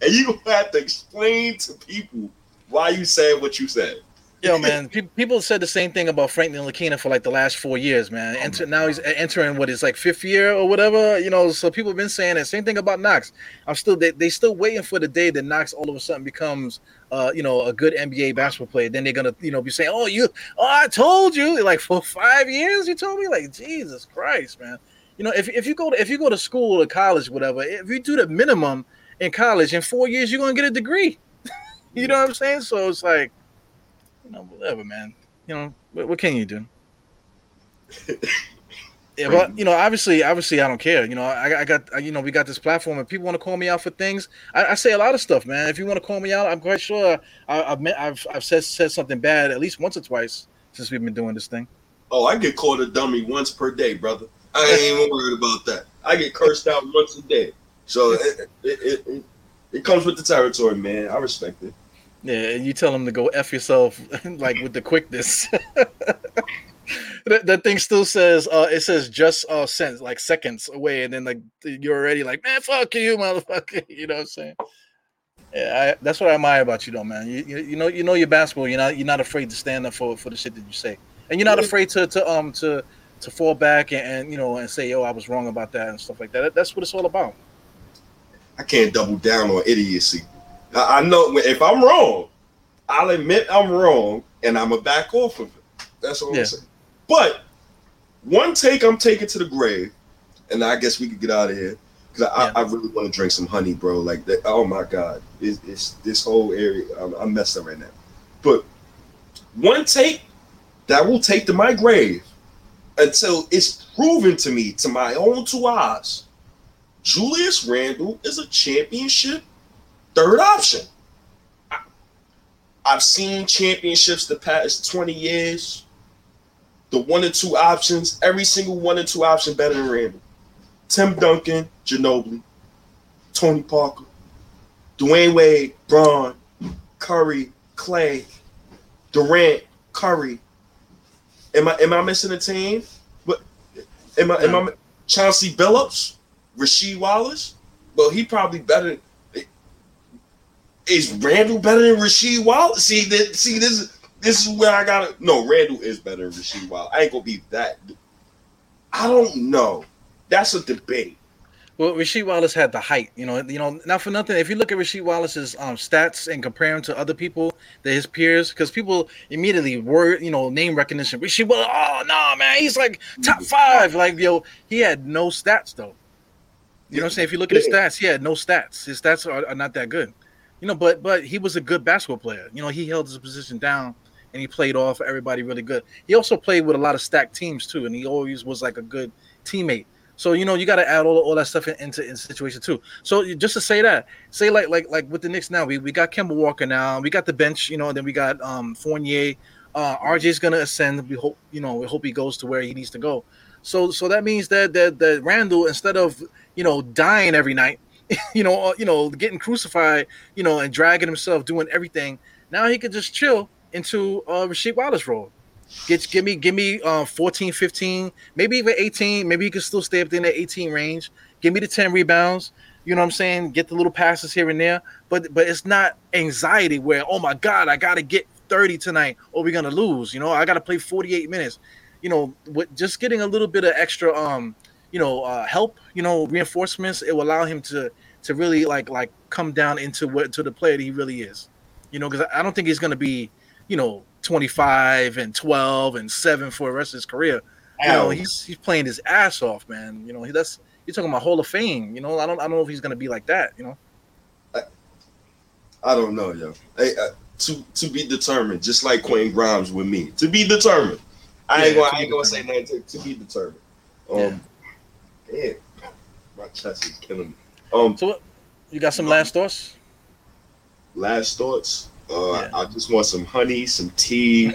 and you're going to have to explain to people why you said what you said. Yo, man, people said the same thing about Frank Ntilikina for like the last four years, man. Oh Enter, now he's entering what is like fifth year or whatever, you know. So people have been saying that same thing about Knox. I'm still they they still waiting for the day that Knox all of a sudden becomes, uh, you know, a good N B A basketball player. Then they're gonna, you know, be saying, oh, you, oh, I told you, like for five years, you told me, like Jesus Christ, man. You know, if if you go to, if you go to school or college, whatever, if you do the minimum in college, in four years you're gonna get a degree. You know what I'm saying? So it's like, you know, whatever, man. You know, what, what can you do? Yeah, but you know, obviously, obviously, I don't care. You know, I, I got, you know, we got this platform, and people want to call me out for things. I, I say a lot of stuff, man. If you want to call me out, I'm quite sure I, I've, I've, I've said said something bad at least once or twice since we've been doing this thing. Oh, I get called a dummy once per day, brother. I ain't even worried about that. I get cursed out once a day, so it it, it, it it comes with the territory, man. I respect it. Yeah, and you tell them to go F yourself, like with the quickness. that, that thing still says, uh, it says just uh, cents, like seconds away, and then like you're already like, man, fuck you, motherfucker. You know what I'm saying? Yeah, I, that's what I admire about you, though, man. You, you you know you know your basketball. You're not you're not afraid to stand up for for the shit that you say, and you're not afraid to to um to. to fall back and, and, you know, and say, yo, I was wrong about that and stuff like that. That's what it's all about. I can't double down on idiocy. I, I know if I'm wrong, I'll admit I'm wrong and I'm going to back off of it. That's what yeah. I'm saying. But one take I'm taking to the grave, and I guess we could get out of here because I, yeah. I, I really want to drink some honey, bro. Like, that, oh, my God. It's, it's this whole area. I'm, I'm messed up right now. But one take that will take to my grave until it's proven to me, to my own two eyes, Julius Randle is a championship third option. I, I've seen championships the past twenty years, the one and two options, every single one and two option better than Randle. Tim Duncan, Ginobili, Tony Parker, Dwayne Wade, Braun, Curry, Clay, Durant, Curry. Am I am I missing a team? But am I am I Chauncey Billups, Rasheed Wallace? Well, he probably better. Is Randle better than Rasheed Wallace? See that? See this? This is where I gotta. No, Randle is better than Rasheed Wallace. I ain't gonna be that. I don't know. That's a debate. Well, Rasheed Wallace had the height, you know, you know, not for nothing. If you look at Rasheed Wallace's um, stats and compare him to other people, to his peers, because people immediately were, you know, name recognition. Rasheed Wallace, oh, no, man, he's like top five. Like, yo, he had no stats, though. You know what I'm saying? If you look at his stats, he had no stats. His stats are, are not that good. You know, but but he was a good basketball player. You know, he held his position down, and he played off everybody really good. He also played with a lot of stacked teams, too, and he always was like a good teammate. So, you know, you got to add all, all that stuff into in situation, too. So just to say that, say like like like with the Knicks now, we, we got Kemba Walker now. We got the bench, you know, and then we got um, Fournier. Uh, R J's going to ascend. We hope, you know, we hope he goes to where he needs to go. So so that means that that, that Randle, instead of, you know, dying every night, you know, you know, getting crucified, you know, and dragging himself, doing everything, now he could just chill into uh, Rasheed Wallace role. Get, give me, give me uh, fourteen, fifteen, maybe even eighteen. Maybe you can still stay up in that eighteen range. Give me the ten rebounds. You know what I'm saying? Get the little passes here and there. But but it's not anxiety where, oh, my God, I got to get thirty tonight or we're going to lose. You know, I got to play forty-eight minutes. You know, with just getting a little bit of extra, um, you know, uh, help, you know, reinforcements, it will allow him to to really, like, like come down into what to the player that he really is. You know, because I don't think he's going to be, you know, twenty-five and twelve and seven for the rest of his career. You know, he's he's playing his ass off, man. You know, he that's you're talking about Hall of Fame. You know, I don't I don't know if he's gonna be like that. You know, I, I don't know, yo. I, I, to to be determined, just like Quentin Grimes with me. To be determined. I yeah, ain't gonna I ain't gonna say nothing. To, to be determined. Um, yeah. Damn, my chest is killing me. Um, so what? You got some um, last thoughts? Last thoughts. Uh, yeah. I just want some honey, some tea.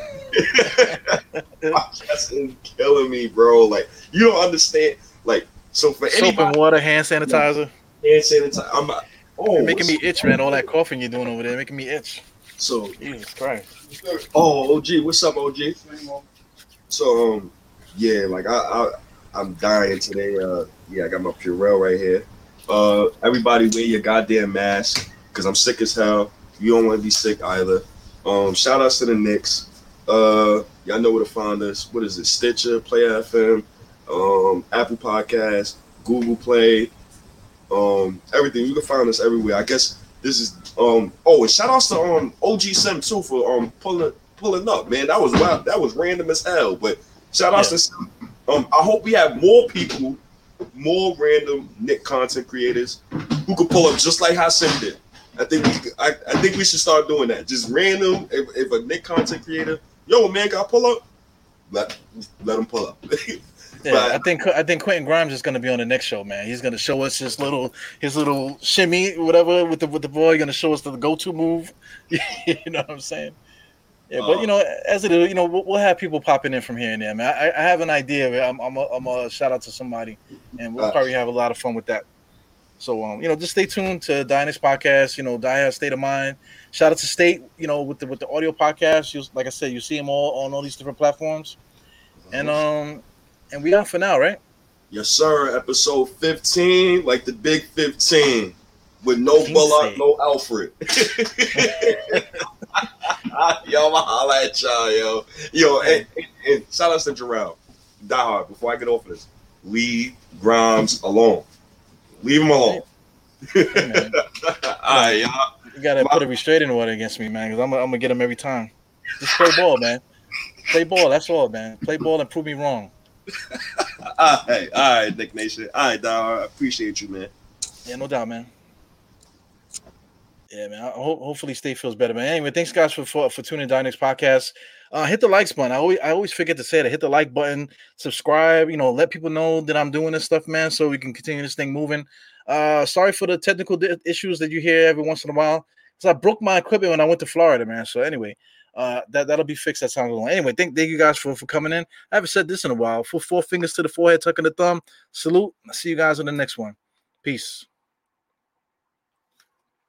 That's been killing me, bro. Like, you don't understand. Like, so for soap anybody, and water, hand sanitizer. Yeah, hand sanitizer. I'm not, oh, you're making me itch, man. All that coughing you're doing over there making me itch. So Jesus Christ. Oh, O G, what's up, O G? So, um, yeah, like I, I, I'm dying today. Uh, yeah, I got my Purell right here. Uh, everybody wear your goddamn mask because I'm sick as hell. You don't want to be sick either. Um, shout outs to the Knicks. Uh, y'all know where to find us. What is it? Stitcher, Player F M, um, Apple Podcast, Google Play, um, everything. You can find us everywhere. I guess this is. Um, oh, and shout outs to um O G Sim too for um pulling pulling up, man. That was wild. That was random as hell. But shout outs yeah. to Sim. Um, I hope we have more people, more random Nick content creators who could pull up just like how Sim did. I think we, I, I think we should start doing that. Just random. If, if a Nick content creator, yo man, can I pull up? Let let him pull up. yeah, but, I think I think Quentin Grimes is going to be on the next show, man. He's going to show us his little his little shimmy, whatever with the with the ball. He's going to show us the go to move. You know what I'm saying? Yeah, but um, you know, as it is, you know, we'll, we'll have people popping in from here and there, man. I, I have an idea. I'm I'm a, I'm a shout out to somebody, and we'll uh, probably have a lot of fun with that. So, um, you know, just stay tuned to Dynex Podcast, you know, Dynex State of Mind. Shout out to State, you know, with the with the audio podcast. You, like I said, you see them all on all these different platforms. And um, and we out for now, right? Yes, sir. Episode fifteen, like the big fifteen, with no Bullock, no Elfrid. Yo, I'ma holla at y'all, yo. Yo, and, and, and shout out to Jarrell. Die hard. Before I get off of this, leave Grimes alone. Leave him alone. Hey, man. All right, y'all. You gotta My, put a restraining order against me, man, because I'm, I'm gonna get him every time. Just play ball, man. Play ball. That's all, man. Play ball and prove me wrong. All right, all right, Nick Nation. All right, Dar. I appreciate you, man. Yeah, no doubt, man. Yeah, man. I ho- hopefully, State feels better, man. Anyway, thanks guys for for, for tuning in to Dynex Podcast. Uh, hit the likes button. I always I always forget to say that. Hit the like button, subscribe, you know, let people know that I'm doing this stuff, man, so we can continue this thing moving. Uh, sorry for the technical di- issues that you hear every once in a while, because I broke my equipment when I went to Florida, man. So anyway, uh, that, that'll be fixed. That sounds long. Anyway, thank, thank you guys for, for coming in. I haven't said this in a while. Four, four fingers to the forehead, tucking the thumb. Salute. I'll see you guys on the next one. Peace.